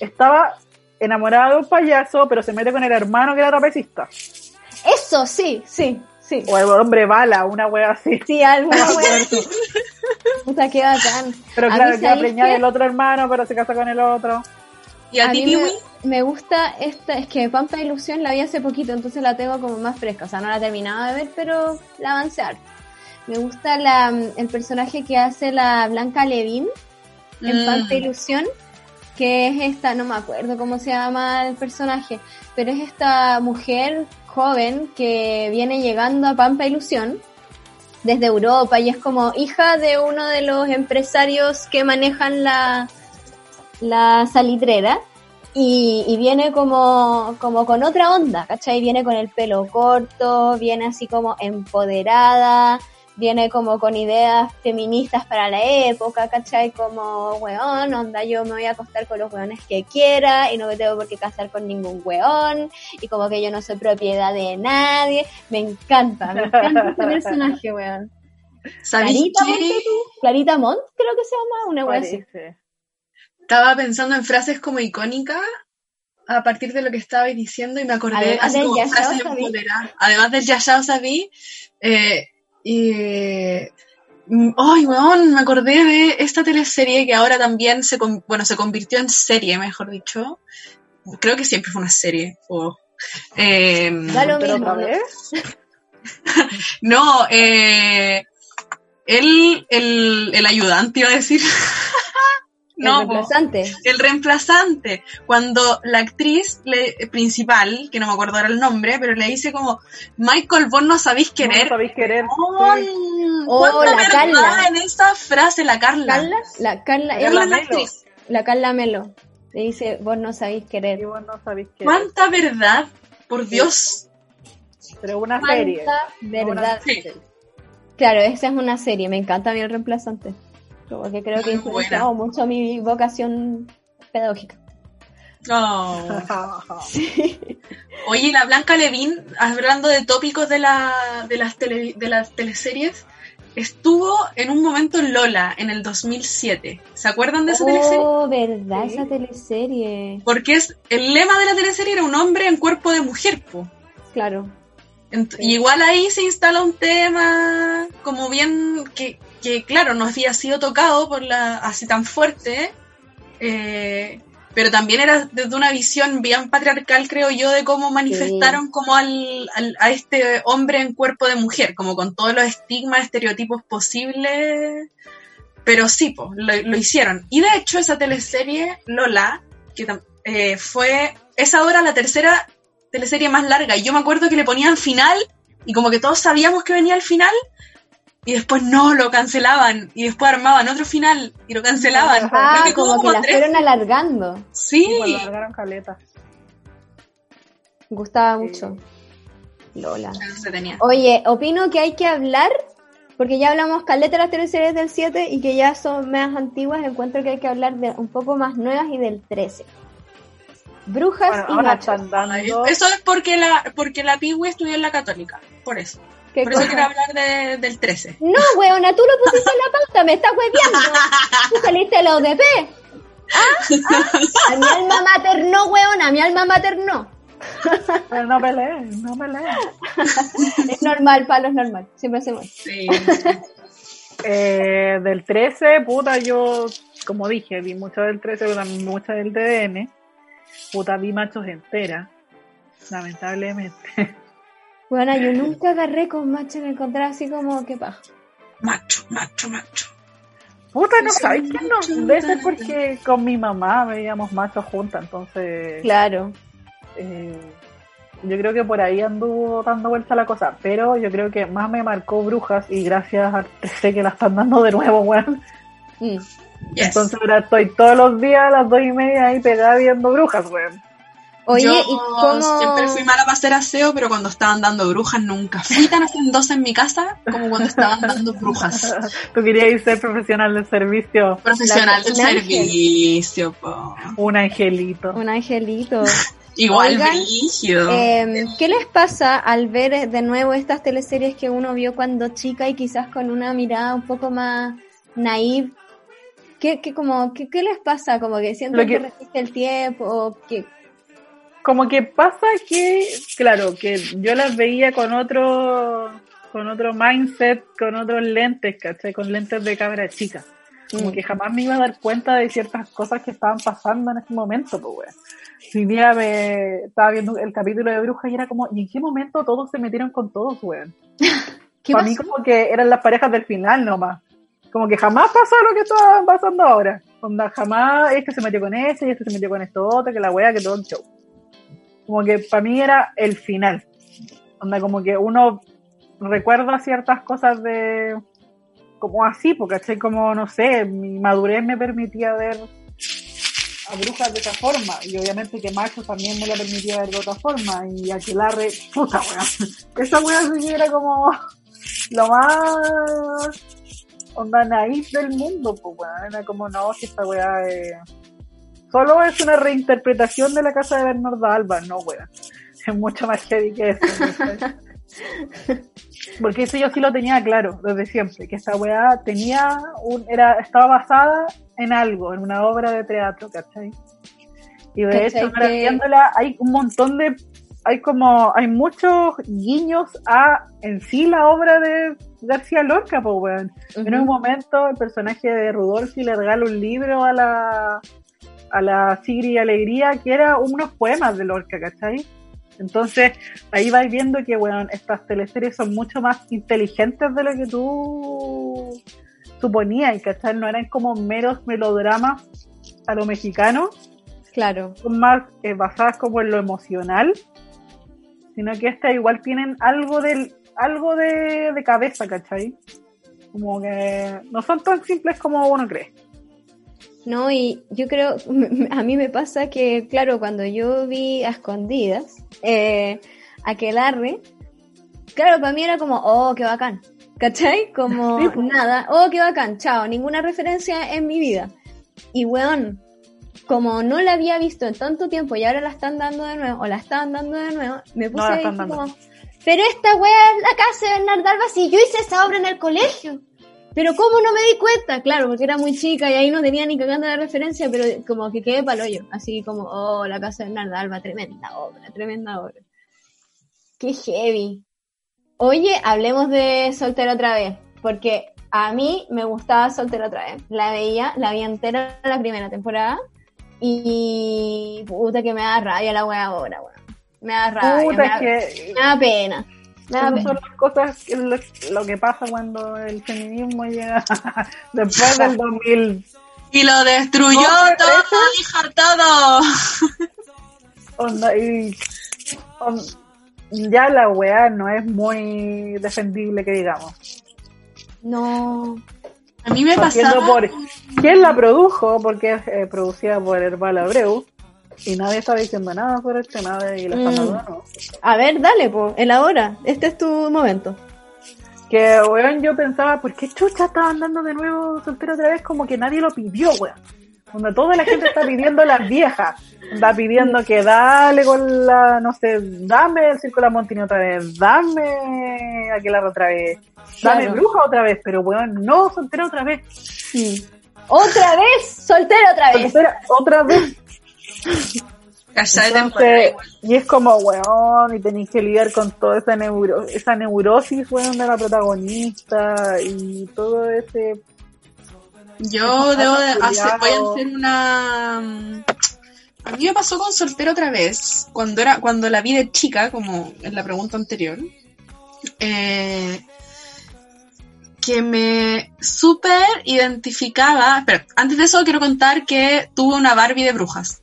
estaba enamorada de un payaso, pero se mete con el hermano que era trapecista. Eso, sí, sí, sí. O el hombre bala, una wea así. Sí, alguna wea así. Puta, qué bacán. Pero claro, queda preñada del otro hermano, pero se casa con el otro. ¿Y a ti, Piwi? Me gusta esta, es que Pampa Ilusión la vi hace poquito, entonces la tengo como más fresca. O sea, no la terminaba de ver, pero la avancé harto. Me gusta el personaje que hace la Blanca Levin en Pampa Ilusión, que es esta, no me acuerdo cómo se llama el personaje, pero es esta mujer joven que viene llegando a Pampa Ilusión desde Europa y es como hija de uno de los empresarios que manejan la salitrera. Y viene como con otra onda, ¿cachai? Viene con el pelo corto, viene así como empoderada, viene como con ideas feministas para la época, ¿cachai? Como, weón, onda, yo me voy a acostar con los weones que quiera y no me tengo por qué casar con ningún weón, y como que yo no soy propiedad de nadie. Me encanta este personaje, weón. Clarita Mont, creo que se llama, una weón así. Estaba pensando en frases como icónicas a partir de lo que estabais diciendo y me acordé además así como frases empoderadas. Además del Yashao Sabí, ¡ay, weón! Me acordé de esta teleserie que ahora también se convirtió en serie, mejor dicho. Creo que siempre fue una serie. Da lo mismo, ¿no? No, el ayudante, iba a decir... No, el reemplazante. Cuando la actriz principal, que no me acuerdo ahora el nombre, pero le dice como, Michael, vos no sabís querer. No sabís querer. Oh, la Carla. En esa frase, la Carla. La Carla Melo. Le dice, vos no sabís querer. Y vos no sabís querer. ¿Cuánta verdad? Por Dios. Pero una serie. ¿Cuánta verdad? Sí. Claro, esa es una serie. Me encanta a mí el reemplazante. Porque creo que influenció mucho mi vocación pedagógica. Sí. Oye, la Blanca Levin, hablando de tópicos de las teleseries, estuvo en un momento en Lola, en el 2007. ¿Se acuerdan de esa teleserie? Oh, verdad, sí. Esa teleserie. Porque el lema de la teleserie era un hombre en cuerpo de mujer, po. Claro. Y igual ahí se instala un tema como bien que claro, no había sido tocado por así tan fuerte, Pero también era desde una visión bien patriarcal, creo yo, de cómo manifestaron como a este hombre en cuerpo de mujer, como con todos los estigmas, estereotipos posibles, pero sí, lo hicieron. Y de hecho, esa teleserie, Lola, que fue esa hora la tercera teleserie más larga, y yo me acuerdo que le ponían final, y como que todos sabíamos que venía el final, y después no, lo cancelaban, y después armaban otro final, y lo cancelaban. Ajá, creo que como que la fueron alargando. Sí. Bueno, alargaron caleta. Gustaba mucho. Lola. Se tenía. Oye, opino que hay que hablar, porque ya hablamos caleta de las teleseries del 7, y que ya son más antiguas, encuentro que hay que hablar de un poco más nuevas y del 13. Brujas, bueno, y Machos. Dando... Eso es porque la Piwi estudió en la Católica, por eso. Por eso quiero hablar del 13. No, weona, tú lo pusiste en la pauta, me estás hueviando. Tú saliste la ODP. A mi alma mater no, weona, a mi alma mater no. Pero no peleen, no peleen. Es normal, Palo, es normal. Siempre hacemos. Sí. Del 13, puta, yo, como dije, vi mucho del 13, pero también mucho del DDM. Puta, vi Machos entera, lamentablemente. Bueno, yo nunca agarré con Macho, me encontré así como, qué paja. Macho. Puta, no sabes que no. Debe ser porque con mi mamá veíamos Macho juntas, entonces... Claro. Yo creo que por ahí anduvo dando vuelta la cosa, pero yo creo que más me marcó Brujas, y gracias a sé que la están dando de nuevo, weón. Mm. Yes. Entonces ahora estoy todos los días a las 2:30 ahí pegada viendo Brujas, weón. Oye, yo siempre fui mala para hacer aseo, pero cuando estaban dando Brujas nunca. Fui tan hacendosa en mi casa como cuando estaban dando Brujas. Tú querías ser profesional del servicio. Profesional del servicio, po. Un angelito. Un angelito. Igual brígido. ¿Qué les pasa al ver de nuevo estas teleseries que uno vio cuando chica y quizás con una mirada un poco más naive? ¿Qué les pasa? Como que sienten que resiste el tiempo, o que... Como que pasa que, claro, que yo las veía con otro mindset, con otros lentes, ¿cachai? Con lentes de cabra chica. Como que jamás me iba a dar cuenta de ciertas cosas que estaban pasando en ese momento, pues, weón. Si día me estaba viendo el capítulo de Brujas y era como, ¿y en qué momento todos se metieron con todos, weón? Para mí como que eran las parejas del final nomás. Como que jamás pasó lo que estaba pasando ahora. Onda, jamás este se metió con este y este se metió con esto otro, que la wea, que todo el show. Como que para mí era el final. Onda, como que uno recuerda ciertas cosas de... Como así, porque ¿cachai? Como, no sé, mi madurez me permitía ver a Brujas de esa forma. Y obviamente que Machos también me la permitía ver de otra forma. Y Aquelarre, puta weá. Esa weá sí que era como lo más... Onda naif del mundo, pues weá. Era como, no, si esta weá es... Solo es una reinterpretación de La Casa de Bernardo Alba, no, weón. Es mucho más heavy que eso, ¿no? Porque eso yo sí lo tenía claro desde siempre, que esta weá tenía estaba basada en algo, en una obra de teatro, ¿cachai? Y de hecho, ahora viéndola, hay muchos guiños a en sí la obra de García Lorca, pues weón. Uh-huh. En un momento el personaje de Rudolfi le regala un libro a la Sigrid y Alegría, que eran unos poemas de Lorca, ¿cachai? Entonces, ahí vais viendo que, bueno, estas teleseries son mucho más inteligentes de lo que tú suponías, ¿cachai? No eran como meros melodramas a lo mexicano. Claro. Son más basadas como en lo emocional, sino que estas igual tienen algo de cabeza, ¿cachai? Como que no son tan simples como uno cree. No, y yo creo, a mí me pasa que, claro, cuando yo vi a escondidas, Aquelarre, claro, para mí era como, oh, qué bacán, ¿cachai? Como sí, pues. Nada, oh, qué bacán, chao, ninguna referencia en mi vida. Y weón, como no la había visto en tanto tiempo y ahora la están dando de nuevo, me puse ahí como, pero esta wea es La Casa de Bernardo Alba, si yo hice esa obra en el colegio. Pero ¿cómo no me di cuenta? Claro, porque era muy chica y ahí no tenía ni cagando de referencia, pero como que quedé pa'l hoyo. Así como, oh, La Casa de Bernardo Alba, tremenda obra. Qué heavy. Oye, hablemos de Soltero otra vez, porque A mí me gustaba Soltero Otra Vez. La vi entera la primera temporada. Y puta que me da rabia la wea ahora, weón. Me da rabia, me da pena. Esas son las cosas, lo que pasa cuando el feminismo llega después del 2000. Y lo destruyó todo, hija, todo. Onda, ya la weá no es muy defendible, que digamos. No. A mí me pasaba... por ¿quién la produjo? Porque es producida por Herbal Abreu. Y nadie está diciendo nada por este, nadie, y la están hablando. A ver, dale, po, elabora. Este es tu momento. Que, weón, yo pensaba, ¿por qué chucha estaban dando de nuevo Soltero Otra Vez? Como que nadie lo pidió, weón. Cuando toda la gente está pidiendo las viejas. Está pidiendo que dale con la, no sé, dame El Circo de las Montini otra vez, dame Aquelarre otra vez, dame Bruja otra vez, pero weón, no, Soltero Otra Vez. Sí. ¡Otra vez! ¡Soltero Otra Vez! Soltera, otra vez. Entonces, y es como, weón, y tenéis que lidiar con toda esa neurosis, weón, de la protagonista y todo ese... Yo debo de voy a hacer una... A mí me pasó con Soltero Otra Vez, cuando la vi de chica, como en la pregunta anterior, que me súper identificaba... Pero antes de eso quiero contar que tuve una Barbie de Brujas.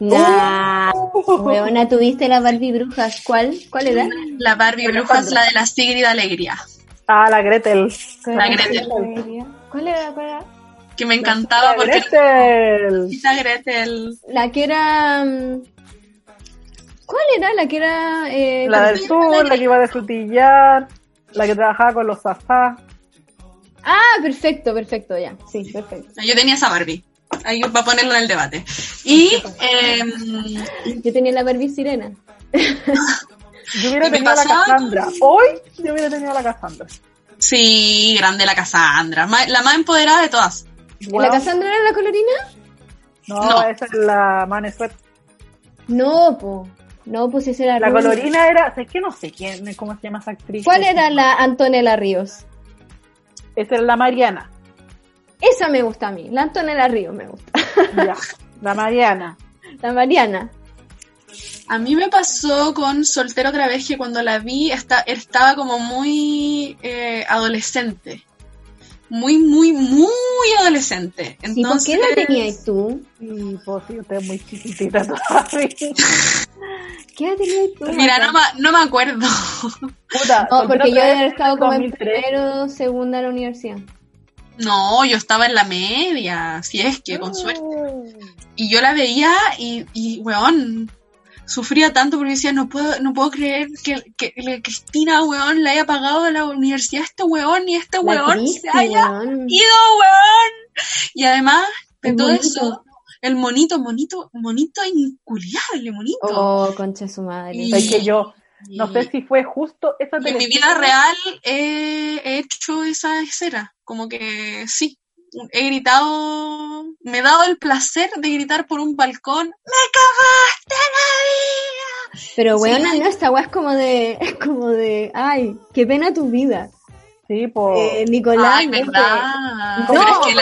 Nah, weona, ¿tuviste la Barbie Brujas? ¿Cuál era? La Barbie Brujas, la de la Sigrid Alegría. Ah, la Gretel. La Gretel. ¿Cuál era? Que me encantaba porque... Gretel. La que era... ¿Cuál era? La que era... la del sur, la que iba a desfrutillar, la que trabajaba con los zafás. Ah, perfecto, ya. Sí, perfecto. Yo tenía esa Barbie. Ahí va a ponerlo en el debate. Y yo tenía la Barbie Sirena. Yo hubiera tenido la Cassandra. Hoy yo hubiera tenido la Cassandra. Sí, grande la Cassandra. La más empoderada de todas. Wow. ¿La Cassandra era la colorina? No, esa es la Manesweat. No, pues esa era la colorina era, es que no sé quién, cómo se llama esa actriz. ¿Cuál era la Antonella Ríos? Esa era la Mariana. Esa me gusta a mí, la Antonella Ríos me gusta. Ya, la Mariana. A mí me pasó con Soltero Otra Vez que cuando la vi estaba como muy adolescente. Muy, muy, muy adolescente. Entonces, ¿y por qué edad tenías tú? Sí, pues yo estaba muy chiquitita todavía. ¿Qué edad tenías tú? Mira, no me acuerdo. Puta, no, porque yo había estado como en primero o segunda de la universidad. No, yo estaba en la media, si es que, con suerte. Y yo la veía y weón, sufría tanto porque decía, no puedo creer que Cristina, weón, le haya pagado a la universidad este weón y este weón se haya ido, weón. Y además de todo eso, el monito inculiable, monito. Oh, concha de su madre. Es que yo... No sé si fue justo esa televisión. En mi vida real he hecho esa escena, como que sí, he gritado, me he dado el placer de gritar por un balcón, ¡me cagaste la vida! Pero weona, sí, no, esta weá es como de, ay, qué pena tu vida. Sí, pues. Nicolás. Ay, verdad. No. Pero es que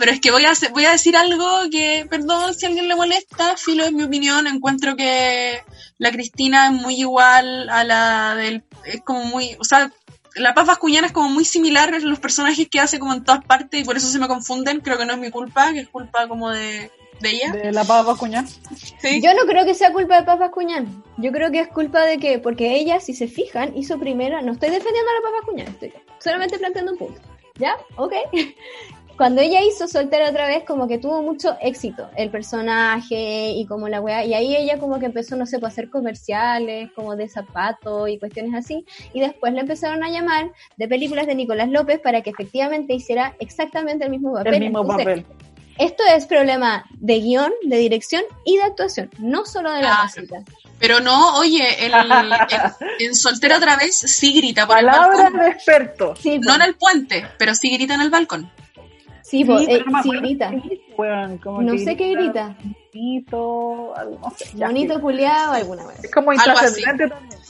pero es que voy a decir algo que, perdón si a alguien le molesta, filo, en mi opinión, encuentro que la Cristina es muy igual a la del, es como muy, o sea, la Paz Bascuñán es como muy similar a los personajes que hace como en todas partes y por eso se me confunden, creo que no es mi culpa, que es culpa como de ella. De la Paz Bascuñán. Sí. Yo no creo que sea culpa de Paz Bascuñán. Yo creo que es culpa de que, porque ella, si se fijan, hizo primero, no estoy defendiendo a la Paz Bascuñán, estoy solamente planteando un punto. ¿Ya? Ok. Cuando ella hizo Soltera Otra Vez, como que tuvo mucho éxito el personaje y como la weá, y ahí ella como que empezó, no sé, a hacer comerciales como de zapatos y cuestiones así, y después le empezaron a llamar de películas de Nicolás López para que efectivamente hiciera exactamente el mismo papel. Esto es problema de guión, de dirección y de actuación, no solo de la música. Pero no, oye, en Soltera Otra Vez sí grita por el balcón. Palabra de experto. Sí, pues. No en el puente, pero sí grita en el balcón. Sí, pues, sí grita. No sé qué grita. Bonito, no sé. Bonito, puleado, alguna vez. Es como intrascendente también.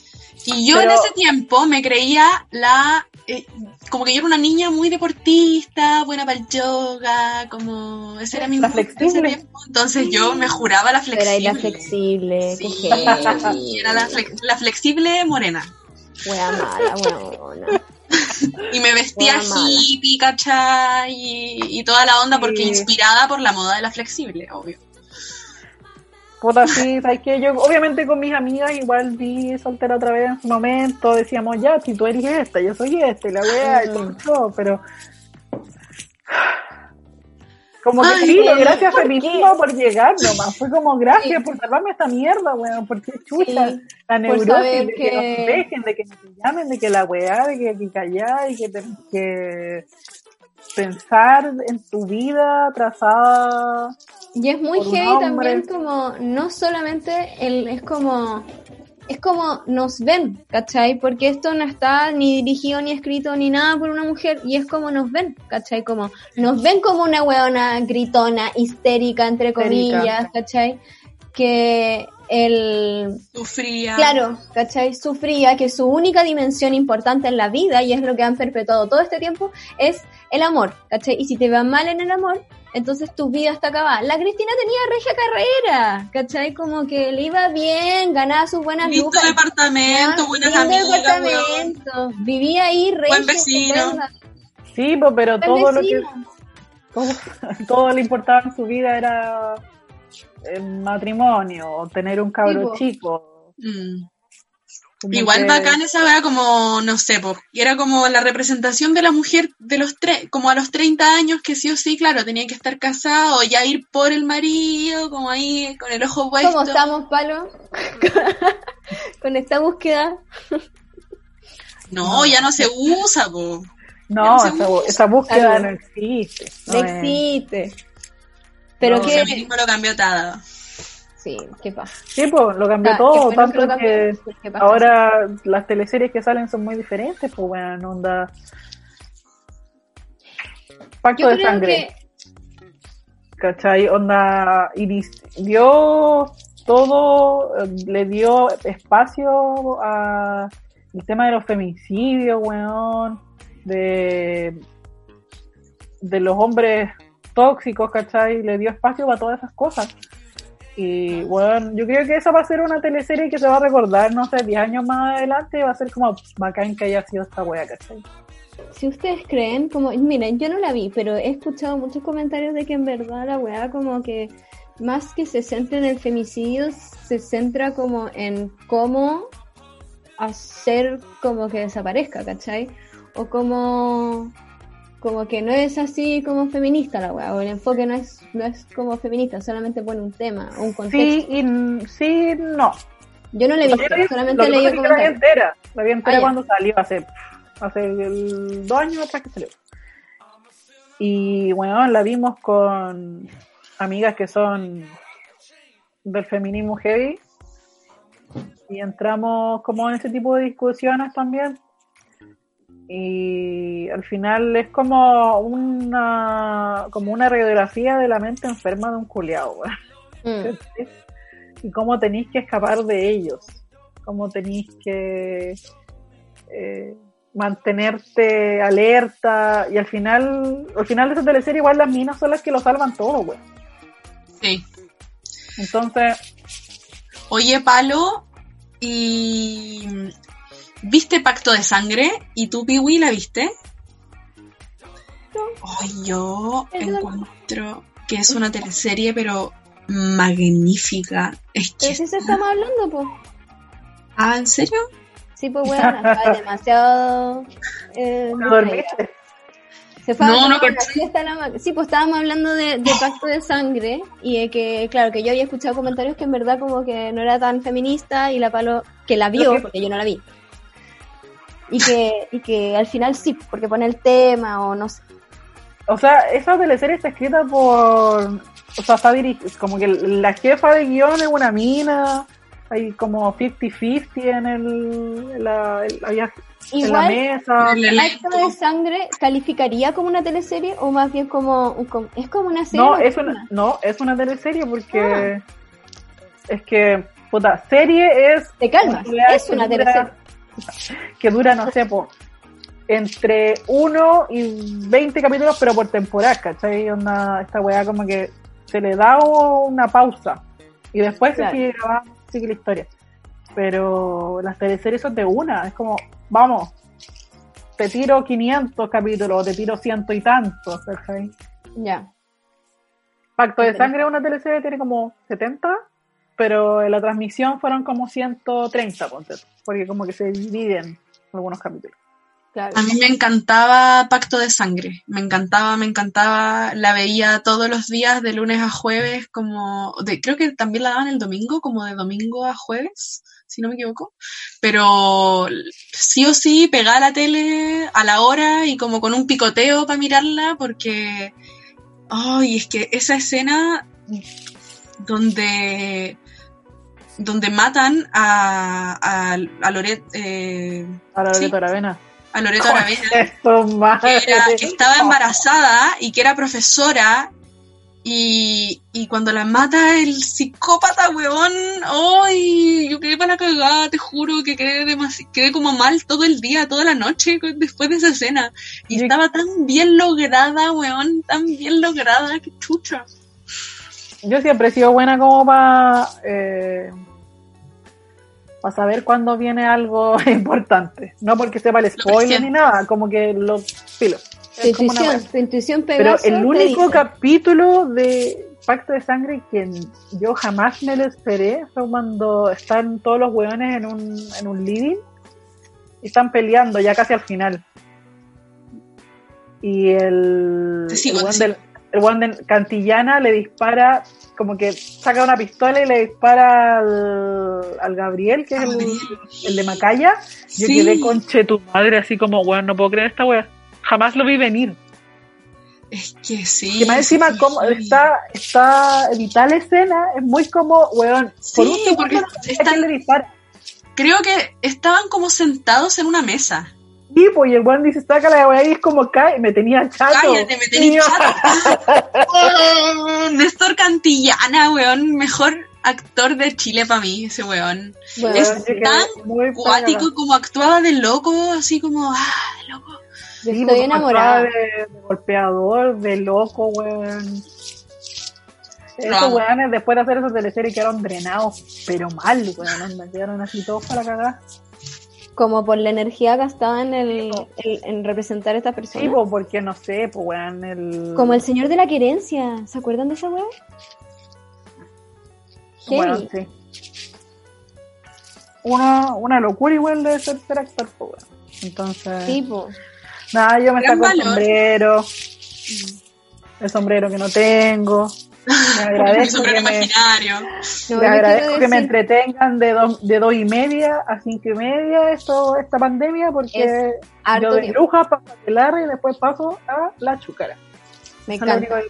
Y yo en ese tiempo me creía la como que yo era una niña muy deportista, buena para el yoga, como ese era mi tiempo, entonces yo me juraba la flexible. Era la flexible, sí, que era la flexible morena. Buena mala, buena mala. Y me vestía hippie, ¿cachai? Y toda la onda, porque inspirada por la moda de la flexible, obvio. Puta, sí, ¿sabes qué? Yo obviamente con mis amigas igual vi Soltera Otra Vez en su momento, decíamos, ya, si tú eres esta, yo soy esta, y la wea, y todo, pero... Como que sí, gracias feminismo por llegar nomás, fue como gracias por salvarme esta mierda, weón, porque chucha, la neurosis de que nos dejen, de que nos llamen, de que la weá, de que callar, y que pensar en tu vida trazada. Y es muy heavy también, como, no solamente es como nos ven, ¿cachai? Porque esto no está ni dirigido, ni escrito, ni nada por una mujer, y es como nos ven, ¿cachai? Como nos ven como una weona gritona, histérica, entre comillas, ¿cachai? Que sufría. Claro, ¿cachai? Sufría, que su única dimensión importante en la vida, y es lo que han perpetuado todo este tiempo, es el amor, ¿cachai? Y si te va mal en el amor, entonces tu vida está acabada. La Cristina tenía regia carrera, ¿cachai? Como que le iba bien, ganaba sus buenas lucas. Lindo departamento, buenas amigas. Departamento, vivía ahí regia. Buen vecino. Sí, pero todo lo que... Todo le importaba en su vida era el matrimonio, o tener un cabro chico. Igual bacán esa era como, no sé, y era como la representación de la mujer de los como a los 30 años, que sí o sí, claro, tenía que estar casada o ya ir por el marido, como ahí, con el ojo puesto. ¿Cómo estamos, Palo? Con esta búsqueda. No, ya no se usa, po. No, esa búsqueda no existe. No existe. Pero no, el feminismo lo cambió todo. Sí, ¿qué pasa? Sí, pues lo cambió todo, tanto que ahora las teleseries que salen son muy diferentes, pues bueno, onda. Pacto de Sangre. ¿Cachai? Onda, y dio todo, le dio espacio a el tema de los feminicidios, weón, de los hombres tóxicos, ¿cachai? Le dio espacio para todas esas cosas. Y bueno, yo creo que esa va a ser una teleserie que se va a recordar, no sé, 10 años más adelante, y va a ser como bacán que haya sido esta wea, ¿cachai? Si ustedes creen, como, miren, yo no la vi, pero he escuchado muchos comentarios de que en verdad la wea como que más que se centra en el femicidio, se centra como en cómo hacer como que desaparezca, ¿cachai? O como que no es así como feminista la wea, o el enfoque no es como feminista, solamente pone un tema, un contexto. Sí, no. Yo no le he visto, solamente leí el comentario. La vi entera cuando salió, hace 2 años atrás que salió. Y bueno, la vimos con amigas que son del feminismo heavy, y entramos como en ese tipo de discusiones también. Y al final es como una radiografía de la mente enferma de un culiao, ¿sí? Y cómo tenéis que escapar de ellos, cómo tenéis que mantenerte alerta, y al final de esa teleserie igual las minas son las que lo salvan todo, güey. Sí. Entonces, oye, Palo, y ¿viste Pacto de Sangre? ¿Y tú, Piwi, la viste? No. Oh, yo encuentro que es una teleserie, pero magnífica. Es que ¿pero si se estamos hablando, po? ¿Ah, en serio? Sí, pues, bueno, estaba demasiado... ¿No dormiste? Sí, pues estábamos hablando de Pacto de Sangre, y de que, claro, que yo había escuchado comentarios que en verdad como que no era tan feminista, y la Palo, que la vio, porque yo no la vi. Y que al final sí, porque pone el tema, o no sé. O sea, esa teleserie está escrita por... O sea, está como que la jefa de guión es una mina. Hay como 50-50 en la mesa. El Pacto de Sangre calificaría como una teleserie, o más bien como es como una serie. No, es una teleserie, porque es que, puta, serie es... Te calmas, es una teleserie. Que dura, no sé, entre 1 y 20 capítulos, pero por temporada, ¿cachai? Esta weá como que se le da una pausa y después claro, se sigue grabando, sigue la historia. Pero las teleseries son de una, es como, vamos, te tiro 500 capítulos, te tiro ciento y tantos, ¿cachai? Ya. Yeah. Pacto de Sangre, una teleserie tiene como 70, pero en la transmisión fueron como 130, porque como que se dividen algunos capítulos. Claro. A mí me encantaba Pacto de Sangre, me encantaba, la veía todos los días de lunes a jueves, creo que también la daban el domingo, como de domingo a jueves, si no me equivoco, pero sí o sí pegaba la tele a la hora y como con un picoteo para mirarla, porque ay, es que esa escena donde matan a Loreto Aravena. A Loreto Aravena, que estaba embarazada y que era profesora, y cuando la mata el psicópata, weón, ¡ay! Yo quedé para cagar, te juro que quedé como mal todo el día, toda la noche después de esa escena. Y estaba tan bien lograda, weón, tan bien lograda, que chucha. Yo siempre he sido buena como para saber cuándo viene algo importante. No porque sepa el spoiler ni nada, como que lo filo. Tu intuición pero el único capítulo de Pacto de Sangre que yo jamás me lo esperé fue cuando están todos los hueones en un living y están peleando ya casi al final. Y el hueón de Cantillana le dispara, como que saca una pistola y le dispara al Gabriel, que es el de Macaya. Yo quedé conche tu madre, así como, weón, no puedo creer esta weá. Jamás lo vi venir. Es que sí. Y más encima, como está en tal escena, es muy como, weón. Sí, porque están, le dispara. Creo que estaban como sentados en una mesa. Sí, pues, y el weón dice, saca la weá, y es como, me tenía chato. Cállate, me tenía chato. Néstor Cantillana, weón, mejor actor de Chile para mí, ese weón. Bueno, es tan cuático como actuaba de loco, así como, de loco. Yo estoy enamorada. De golpeador, de loco, weón. Esos weones, después de hacer esos teleseries, quedaron drenados, pero mal, weón. Me quedaron así todos para cagar. Como por la energía gastada en representar a esta persona. Sí, porque no sé, pues weón. Como el señor de la querencia, ¿se acuerdan de esa weón? Bueno, sí. Una locura igual de ser actor, pues weón. Entonces. Sí, pues. Nada, yo me saco el sombrero que no tengo. Me agradezco que me entretengan de 2:30 a 5:30 esta pandemia, porque es yo de Brujas paso a Aquelarre y después paso a La Chucara. Me encanta.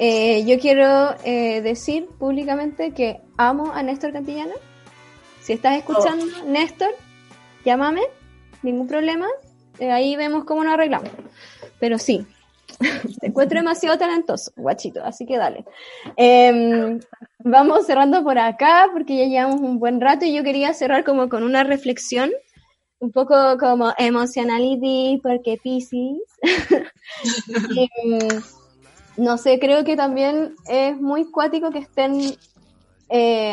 Yo quiero decir públicamente que amo a Néstor Cantillana. Si estás escuchando, Néstor, llámame, ningún problema, ahí vemos cómo nos arreglamos. Pero sí, te encuentro demasiado talentoso, guachito, así que dale. Vamos cerrando por acá porque ya llevamos un buen rato y yo quería cerrar como con una reflexión, un poco como emocionality, porque Piscis. No sé, creo que también es muy cuático que estén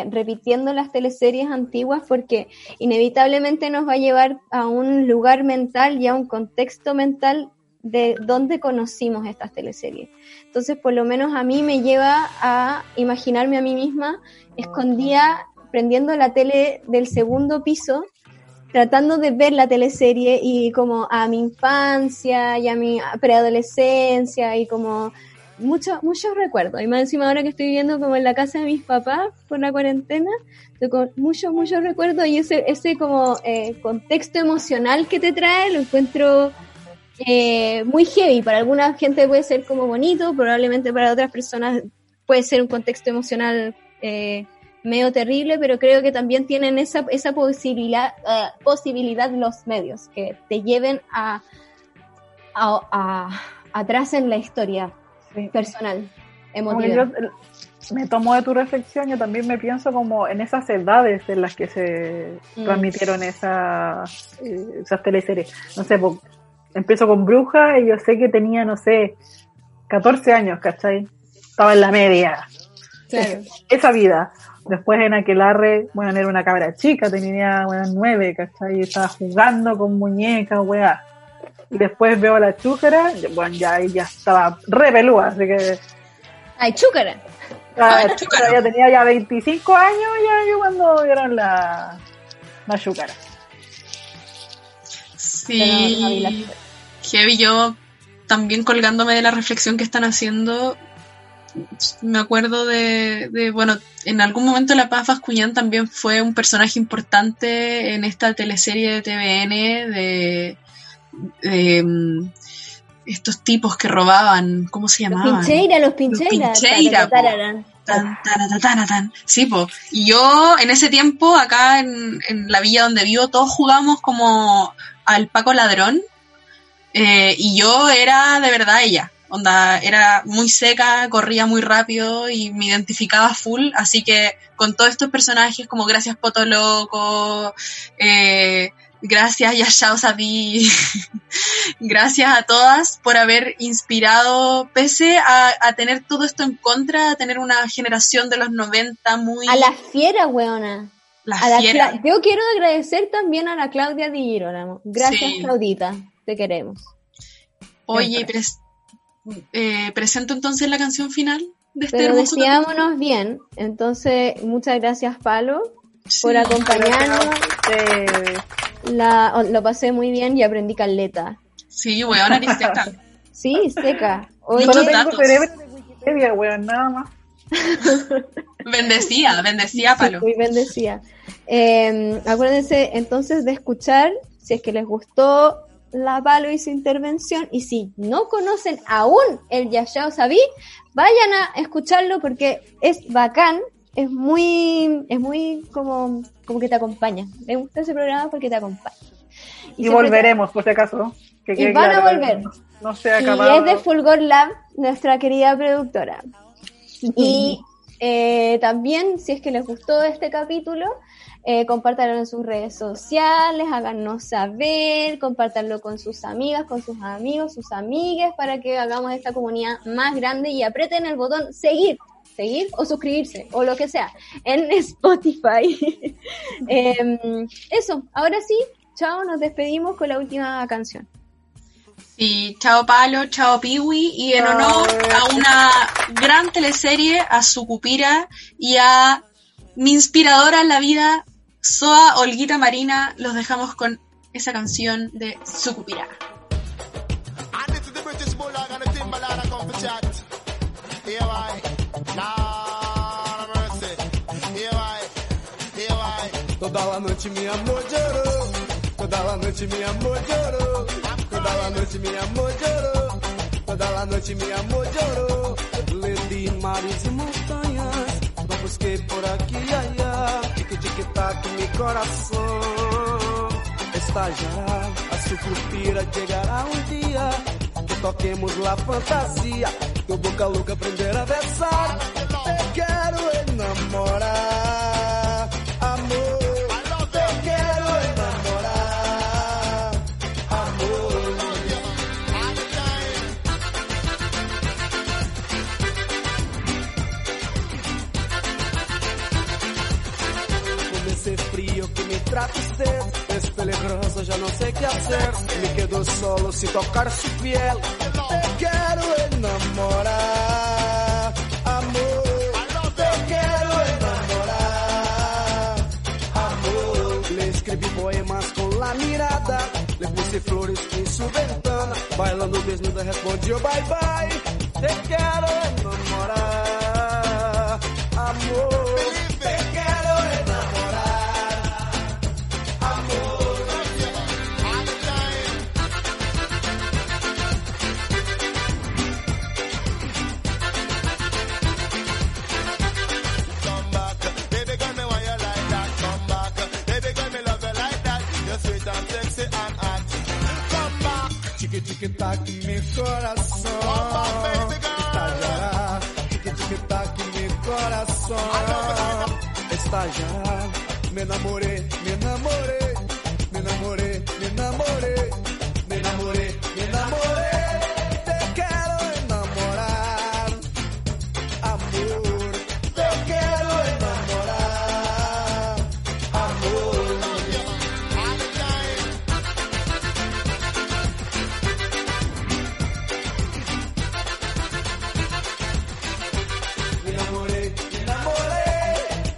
repitiendo las teleseries antiguas, porque inevitablemente nos va a llevar a un lugar mental y a un contexto mental de dónde conocimos estas teleseries. Entonces, por lo menos a mí me lleva a imaginarme a mí misma escondida, prendiendo la tele del segundo piso, tratando de ver la teleserie y como a mi infancia y a mi preadolescencia y como muchos recuerdos. Y más encima ahora que estoy viviendo como en la casa de mis papás por la cuarentena, estoy con muchos recuerdos y ese como contexto emocional que te trae lo encuentro muy heavy. Para alguna gente puede ser como bonito, probablemente para otras personas puede ser un contexto emocional medio terrible, pero creo que también tienen esa posibilidad los medios, que te lleven a atrás en la historia personal, emotiva. Yo me tomo de tu reflexión, yo también me pienso como en esas edades en las que se transmitieron esas teleseries. No sé, pues, empiezo con Brujas y yo sé que tenía, no sé, 14 años, ¿cachai? Estaba en la media. Claro. Esa vida. Después en Aquelarre, bueno, era una cabra chica, tenía, bueno, 9, ¿cachai? Estaba jugando con muñecas, weá. Y después veo a la Chúcara, bueno, ya estaba re pelúa, así que... ¡Ay, Chúcara! La Chúcara ya tenía ya 25 años, ya cuando vieron la Chúcara. Sí, heavy. Yo también, colgándome de la reflexión que están haciendo, me acuerdo de bueno, en algún momento la Paz Bascuñán también fue un personaje importante en esta teleserie de TVN de estos tipos que robaban, ¿cómo se llamaban? Los Pincheira. Tan. Sí, po. Y yo en ese tiempo, acá en la villa donde vivo, todos jugamos como al Paco Ladrón, y yo era de verdad ella. Onda, era muy seca, corría muy rápido y me identificaba full, así que con todos estos personajes como Gracias Poto Loco, gracias Yashao Sabí, gracias a todas por haber inspirado, pese a tener todo esto en contra, a tener una generación de los 90 muy... A la fiera, weona. Yo quiero agradecer también a la Claudia Di Girolamo. Gracias, sí. Claudita, te queremos. Oye, presento entonces la canción final de este hermoso... Pero deseámonos bien, entonces muchas gracias, Palo, sí, por acompañarnos. Lo pasé muy bien y aprendí caleta. Sí, weón, eres seca. Sí, seca. Hoy solo tengo cerebro de Wikipedia, weón, nada más. bendecía, Palo. Sí, muy bendecía. Acuérdense entonces de escuchar, si es que les gustó la Palo y su intervención, y si no conocen aún el Yashao Sabí, vayan a escucharlo porque es bacán. Es muy como que te acompaña. Me gusta ese programa porque te acompaña. Y volveremos, por si acaso. Y van a volver. No se ha acabado. Y es de Fulgor Lab, nuestra querida productora. Y también, si es que les gustó este capítulo, compártanlo en sus redes sociales, háganos saber, compártanlo con sus amigas, con sus amigos, sus amigues, para que hagamos esta comunidad más grande y aprieten el botón seguir o suscribirse, o lo que sea, en Spotify. Eso, ahora sí, chao, nos despedimos con la última canción. Sí, chao Palo, chao Piwi, y en honor a una gran teleserie, a su cupira y a mi inspiradora en la vida, Soa Olguita Marina, los dejamos con esa canción de su cupira. Toda la noite, meu amor, chorou. Levei mares e montanhas, não busquei por aqui, ai, ai. Tic-tic-tac, meu coração estagiará, a sucupira chegará dia, que toquemos lá fantasia, tua boca louca aprender a versar. Eu quero enamorar, amor. Trato usted, es peligroso, ya no sé qué hacer. Me quedo solo si tocar su piel. Te quiero enamorar, amor. Te quiero enamorar, amor. Le escribí poemas con la mirada, le puse flores en su ventana. Bailando desnuda respondió bye bye. Te quiero enamorar, amor. Tic-tac, meu coração, estagiará. Tic-tac, meu coração. corazón estallará. Me enamoré, me enamoré, me enamoré, me enamoré, me enamoré, me enamoré. Te quiero enamorar, amor. Te quiero enamorar, amor. Me enamoré,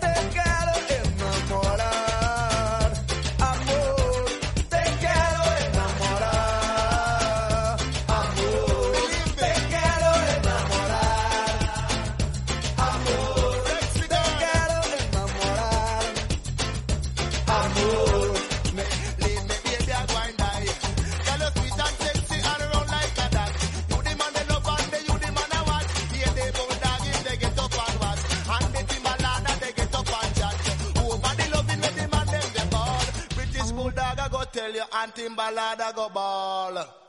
te quiero enamorar, amor. Te quiero enamorar, amor. Te quiero enamorar, amor. Te quiero enamorar, amor. Leave me baby a wine die. Girl, you sweet and sexy and round like a dog. You the man they love and you the man I want. Here they bow down if they get up and watch. And the Timbalana they get up and chat. Over the loving with the man them they ball. British bulldog I go tell you and Timbalana go ball.